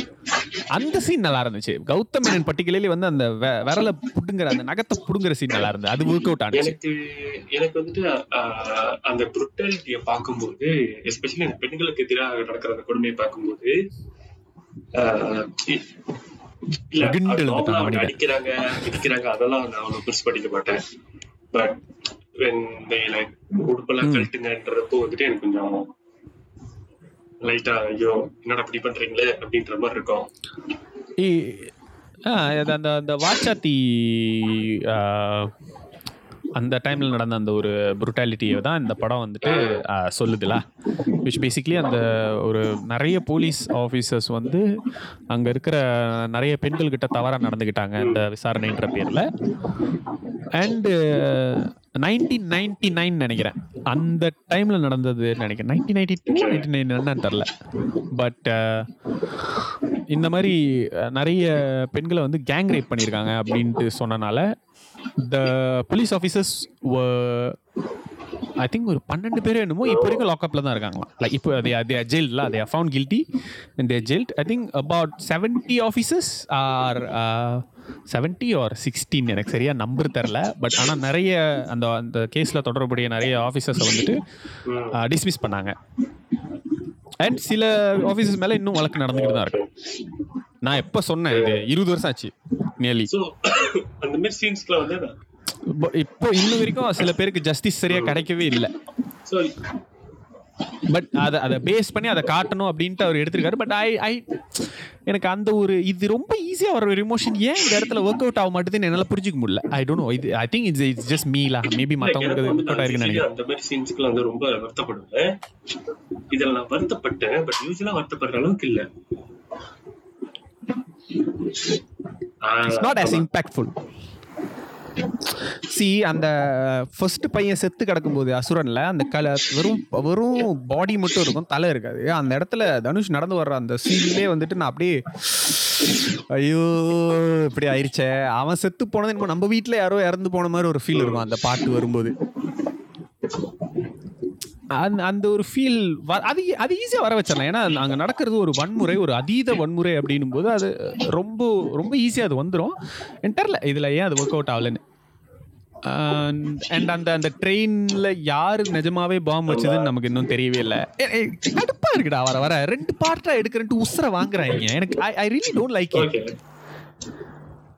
அந்த சீன் நல்லா இருந்துச்சு. கௌதம் மேனன் பர்டிகுலர்லி வந்து அந்த விரலை புடுங்குற அந்த நகத்தை புடுங்குற சீன் நல்லா இருந்தது, அது ஒர்க் அவுட் ஆனது. எனக்கு வந்துட்டு அந்த புரூட்டாலிட்டியை பார்க்கும்போது எஸ்பெஷலி பெண்களுக்கு எதிராக நடக்கிற அந்த கொடுமையை பார்க்கும்போது அடிக்கிறாங்க அடிக்கிறாங்க அதெல்லாம் நான் அவ்வளவு பெருசு படிக்க மாட்டேன். பட் உடுப்பெல்லாம் கழட்டுங்கன்றப்போ வந்துட்டு எனக்கு கொஞ்சம் லைட்டா ஐயோ என்னடா இப்படி பண்றீங்களே அப்படின்ற மாதிரி இருக்கும். அந்த அந்த வாச்சாத்தி அந்த டைம்ல நடந்த அந்த ஒரு புரூட்டாலிட்டியை தான் இந்த படம் வந்துட்டு சொல்லுதுல. விச் பேசிக்லி அந்த ஒரு நிறைய போலீஸ் ஆஃபீஸர்ஸ் வந்து அங்கே இருக்கிற நிறைய பெண்கள்கிட்ட தவறாக நடந்துக்கிட்டாங்க இந்த விசாரணைன்ற பேரில். அண்டு 1999 நினைக்கிறேன் அந்த டைமில் நடந்தது நினைக்கிறேன், 1992 என்னன்னு தெரில. பட் இந்த மாதிரி நிறைய பெண்களை வந்து கேங் ரேப் பண்ணியிருக்காங்க அப்படின்ட்டு சொன்னனால the police officers were I think ஒரு 12 பேர் என்னமோ இப்போ வரைக்கும் லாக்அப்ல தான் இருக்காங்களா. லைக் இப்போ தே ஆர் ஜெயில்ட் லா, they are found guilty and they are jailed. I think about 70 officers or 70 or 16 எனக்கு சரியா நம்பர் தெரில. பட் ஆனால் நிறைய அந்த அந்த கேஸில் தொடர்புடைய நிறைய ஆஃபீஸர்ஸை வந்துட்டு டிஸ்மிஸ் பண்ணாங்க. அண்ட் சில ஆஃபீஸர்ஸ் மேலே இன்னும் வழக்கு நடந்துக்கிட்டு தான் இருக்கு. நான் எப்போ சொன்னேன், இது 20 வருஷம் ஆச்சு நியர்லி. இப்போ இன்னும் வரைக்கும் சில பேருக்கு ஜஸ்டிஸ் சரியாக கிடைக்கவே இல்லை. பட் அதை பேஸ் பண்ணி அதை காட்டணும் அப்படின்ட்டு அவர் எடுத்திருக்காரு. பட் ஐ எனக்கு அந்த ஒரு இது ரொம்ப ஈஸியாக வர ஒரு எமோஷன் ஏன் இந்த இடத்துல ஒர்க் அவுட் ஆக மாட்டேதுன்னு என்னால் புரிஞ்சிக்க முடியல. ஐ டோன்ட் நோ, இது I think it's it's just மீலா, மேபி மற்றவங்களுக்கு ஒர்க் அவுட் ஆகிருக்குன்னு நினைக்கிறேன். அந்த மாதிரி சீன்ஸ்க்குள்ள வந்து ரொம்ப வருத்தப்படுவேன். இதில் நான் வருத்தப்பட்டேன், பட் யூஸ்வலாக வருத்தப்படுற அளவுக்கு இல்லை. It's not as impactful. See அந்த ஃபர்ஸ்ட் பையன் செத்து கிடக்கும்போது அசுரன்ல அந்த வெறும் பாடி மட்டும் இருக்கும், தலை இருக்காது. அந்த இடத்துல தனுஷ் நடந்து வர்ற அந்த சீன்லேயே வந்துட்டு நான் அப்படியே ஐயோ இப்படி ஆயிடுச்சே, அவன் செத்து போனது இன்னும் நம்ம வீட்டில் யாரோ இறந்து போன மாதிரி ஒரு ஃபீல் இருக்கும் அந்த பாட்டு வரும்போது. அந்த ஒரு ஃபீல் அது ஈஸியாக வர வச்சிடலாம். ஏன்னா அங்கே நடக்கிறது ஒரு வன்முறை, ஒரு அதீத வன்முறை அப்படின்னும் போது அது ரொம்ப ரொம்ப ஈஸியாக அது வந்துடும். எனக்கு தெரியல இதில் ஏன் அது ஒர்க் அவுட் ஆகலன்னு. அண்ட் அந்த ட்ரெயினில் யார் நிஜமாவே பாம்பு வச்சதுன்னு நமக்கு இன்னும் தெரியவே இல்லை. கடுப்பாக இருக்குடா வர வர, 2 பார்ட்டாக எடுக்கிறேன்ட்டு உசுரை வாங்குறாங்க. எனக்கு I really don't like it.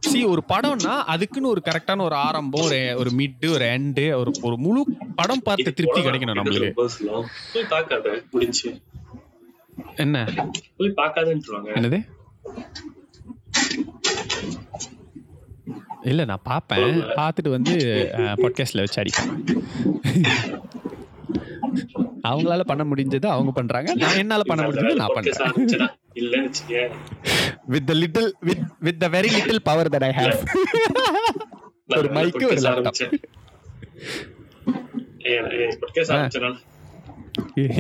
See ஒரு படம்னா அதுக்குன்னு ஒரு கரெக்டான ஒரு ஆரம்பம், ஒரு மிட், ஒரு எண்டு, ஒரு முழு படம் பார்த்து திருப்தி கிடைக்கணும் நம்மளுக்கு. என்ன என்னது இல்ல, நான் பாப்பேன், பார்த்துட்டு வந்து பாட்காஸ்ட்ல வச்சு அடிப்பேன். அவங்களால பண்ண முடிஞ்சது அவங்க பண்றாங்க, நான் என்னால பண்ண முடிஞ்சது நான் பண்றேன். With the very little power that I have. ஒரு mic, ஒரு laptop.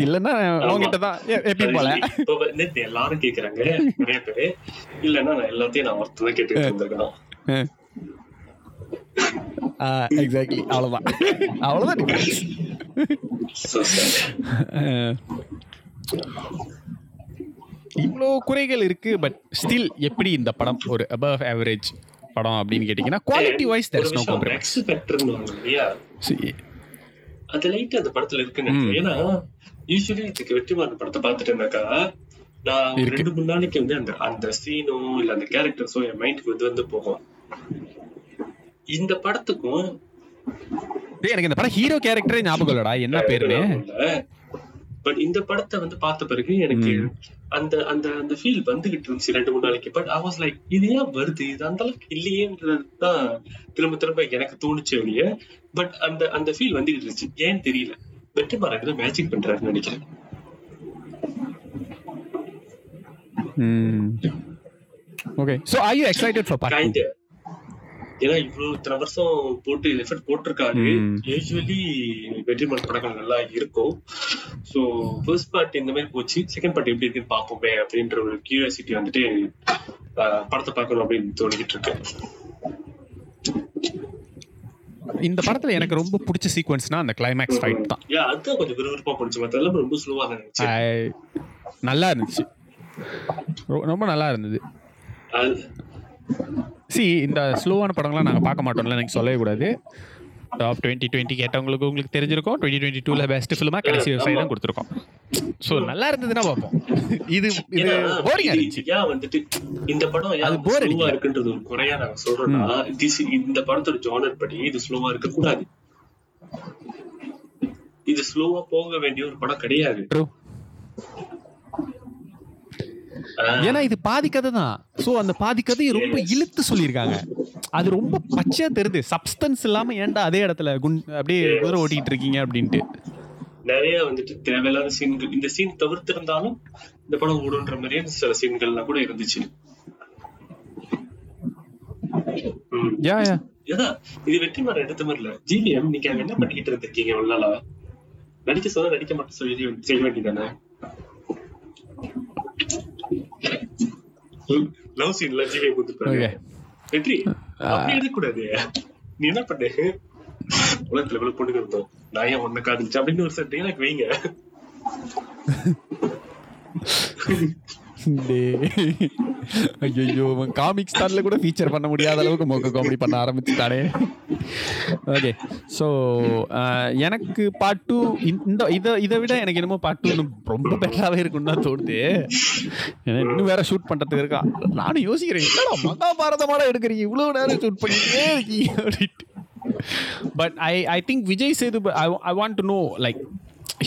இல்லன்னா அவங்கிட்ட தான் எப்பயும் போல. எல்லாரும் கேக்குறாங்க நிறைய பேரு, இல்லன்னா நான் எல்லாத்தையும் நான் ஒருத்தனை கேட்டுட்டு இருந்திருக்கணும். Exactly, அவ்வளவுதான் அவ்வளவுதான். இவ்வளோ குறைகள் இருக்கு, பட் ஸ்டில் எப்படி இந்த படம் ஒரு அபவ் ஆவரேஜ் படம் அப்படின்னு கேட்டீங்கன்னா quality wise there is no compromise. X factor அது லைட் அந்த படத்துல இருக்குன்னு நினைக்கிறேன். ஏன்னா யூசுவலி இதுக்கு வெற்றிமாறன் படத்தை பார்த்துட்டேன்னாக்கா நான் 2-3 நாளைக்கு வந்து அந்த அந்த சீனோ இல்லை அந்த கேரக்டர்ஸோ என் மைண்டுக்கு வந்து போகும். இந்த படத்துக்கும் எனக்கு இந்த படம் ஹீரோ கேரக்டரே ஞாபகம் இல்லடா, என்ன பேருன்னு. பட் இந்த படத்தை வந்து பார்த்த பிறகு எனக்கு அந்த அந்த அந்த ஃபீல் வந்துகிட்டு இருந்துச்சு 2-3 நாளைக்கு. பட் ஐ வாஸ் லைக் இது ஏன் வருது, இது அந்த அளவுக்கு இல்லையேன்றதுதான் திரும்ப திரும்ப எனக்கு தோணுச்சு வெளியே. பட் அந்த அந்த ஃபீல் வந்துகிட்டு இருந்துச்சு, ஏன் தெரியல. வெற்றிமாறன் ஏதோ மேஜிக் பண்றாருன்னு நினைக்கிறேன். Okay, so are you excited for part 2? ஏன்னா இவ்வளோ இத்தனை வருஷம் போட்டு எஃபர்ட் போட்டிருக்காரு. யூஸ்வலி வெற்றிமாறன் படங்கள் நல்லா இருக்கும். ஸோ ஃபர்ஸ்ட் பார்ட் இந்த மாதிரி போச்சு, செகண்ட் பார்ட் எப்படி இருக்குன்னு பார்ப்போமே அப்படின்ற ஒரு கியூரியாசிட்டி வந்துட்டு படத்தை பார்க்கணும் அப்படின்னு தோணிக்கிட்டு இருக்கேன். இந்த படத்துல எனக்கு ரொம்ப பிடிச்ச சீக்வென்ஸ்னா அந்த கிளைமேக்ஸ் ஃபைட் தான். அதுதான் கொஞ்சம் விறுவிறுப்பாக போச்சு, மற்றெல்லாம் ரொம்ப ஸ்லோவாக இருந்துச்சு. நல்லா இருந்துச்சு, ரொம்ப நல்லா இருந்தது. சி இந்த ஸ்லோவான படங்கள்லாம் நாங்கள் பார்க்க மாட்டோம்ல, எனக்கு சொல்லவே கூடாது. டாப் 2020 கேட்டவங்களுக்கு உங்களுக்கு தெரிஞ்சிருக்கும். 2022 பெஸ்ட் ஃபிலிமா கடைசி விவசாயி தான் கொடுத்துருக்கோம். ஸோ நல்லா இருந்ததுன்னா பார்ப்போம். இது இது போரிங் ஆயிடுச்சு. ஏன் வந்துட்டு இந்த படம் அது போர் அடிவா இருக்குன்றது ஒரு குறையா நாங்கள் சொல்றோம்னா, இந்த படத்தோட ஜானர் படி இது ஸ்லோவா இருக்கக்கூடாது. இது ஸ்லோவா போக வேண்டிய ஒரு படம் கிடையாது. ஏன்னா இது பாதிக்கதை தான். ஸோ அந்த பாதிக்கதை ரொம்ப இழுத்து சொல்லியிருக்காங்க. அது ரொம்ப பச்சையா தெரியுது, சப்ஸ்டன்ஸ் இல்லாம. ஏன்டா அதே இடத்துல அப்படியே குதிரை ஓட்டிட்டு இருக்கீங்க அப்படின்ட்டு நிறைய வந்துட்டு தேவையில்லாத சீன்கள். இந்த சீன் தவிர்த்திருந்தாலும் இந்த படம் ஓடுன்ற மாதிரியே சில சீன்கள்லாம் கூட இருந்துச்சு. இது வெற்றிமாறன் எடுத்த மாதிரி இல்ல. ஜிவிஎம், நீங்க அங்க என்ன பண்ணிக்கிட்டு இருந்திருக்கீங்க? உங்களால நடிக்க சொல்ல நடிக்க மாட்டேன் சொல்லி செய்ய வேண்டியதானே. லவ் சீன்ல ஜிவிஎம் கொடுத்துருப்பாங்க. வெற்றி அப்படி இருக்கக்கூடாது, நீ என்ன பண்ணு உலகத்துல எவ்வளவு பொண்ணு இருந்தோம், நான் ஏன் ஒண்ணு காதலிச்சு அப்படின்னு ஒரு சட்டை எனக்கு வைங்க. ஐயோ காமிக்ஸ் தான்ல கூட ஃபீச்சர் பண்ண முடியாத அளவுக்கு மோக்க காமெடி பண்ண ஆரம்பிச்சுட்டானே. ஓகே, ஸோ எனக்கு பார்ட் டூ இந்த இதை விட எனக்கு என்னமோ பார்ட் டூ இன்னும் ரொம்ப பெட்டராகவே இருக்குன்னு தான் தோணுது. இன்னும் வேற ஷூட் பண்ணுறதுக்கு இருக்கா, நானும் யோசிக்கிறேன் என்னடா மகாபாரதமாலாம் எடுக்கிறீங்க இவ்வளோ நேரம் ஷூட் பண்ணிக்கிட்டே இருக்கீங்க அப்படின்ட்டு. But I think Vijay Sethupathi I want to know like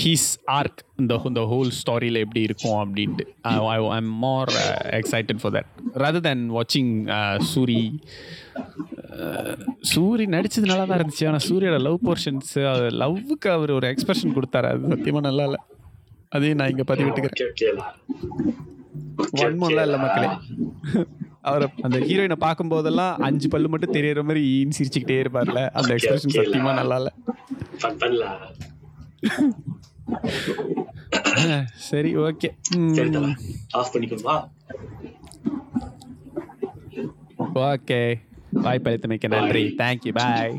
his arc, the whole story la eppadi irukum abindittu I'm more excited for that rather than watching Suri. Suri nadichadhu nalla da irundhuchu, ana Suri oda love portions love ku avaru or expression kuduthara, adu satyama nalla illa, adhe na inga padivettukiren one more illa makkale. அவர் அந்த ஹீரோயினை பார்க்கும் போதெல்லாம் 5 பல்லு மட்டும் தெரியற மாதிரி சிரிச்சிட்டே இருப்பார்ல, அந்த எக்ஸ்பிரஷன் சத்தியமா நல்லா இல்ல. சரி ஓகே, ஆஃப் பண்ணிக்கோமா. ஓகே, பாய் பரிதமைக்கு நன்றி. தேங்க்யூ, பாய்.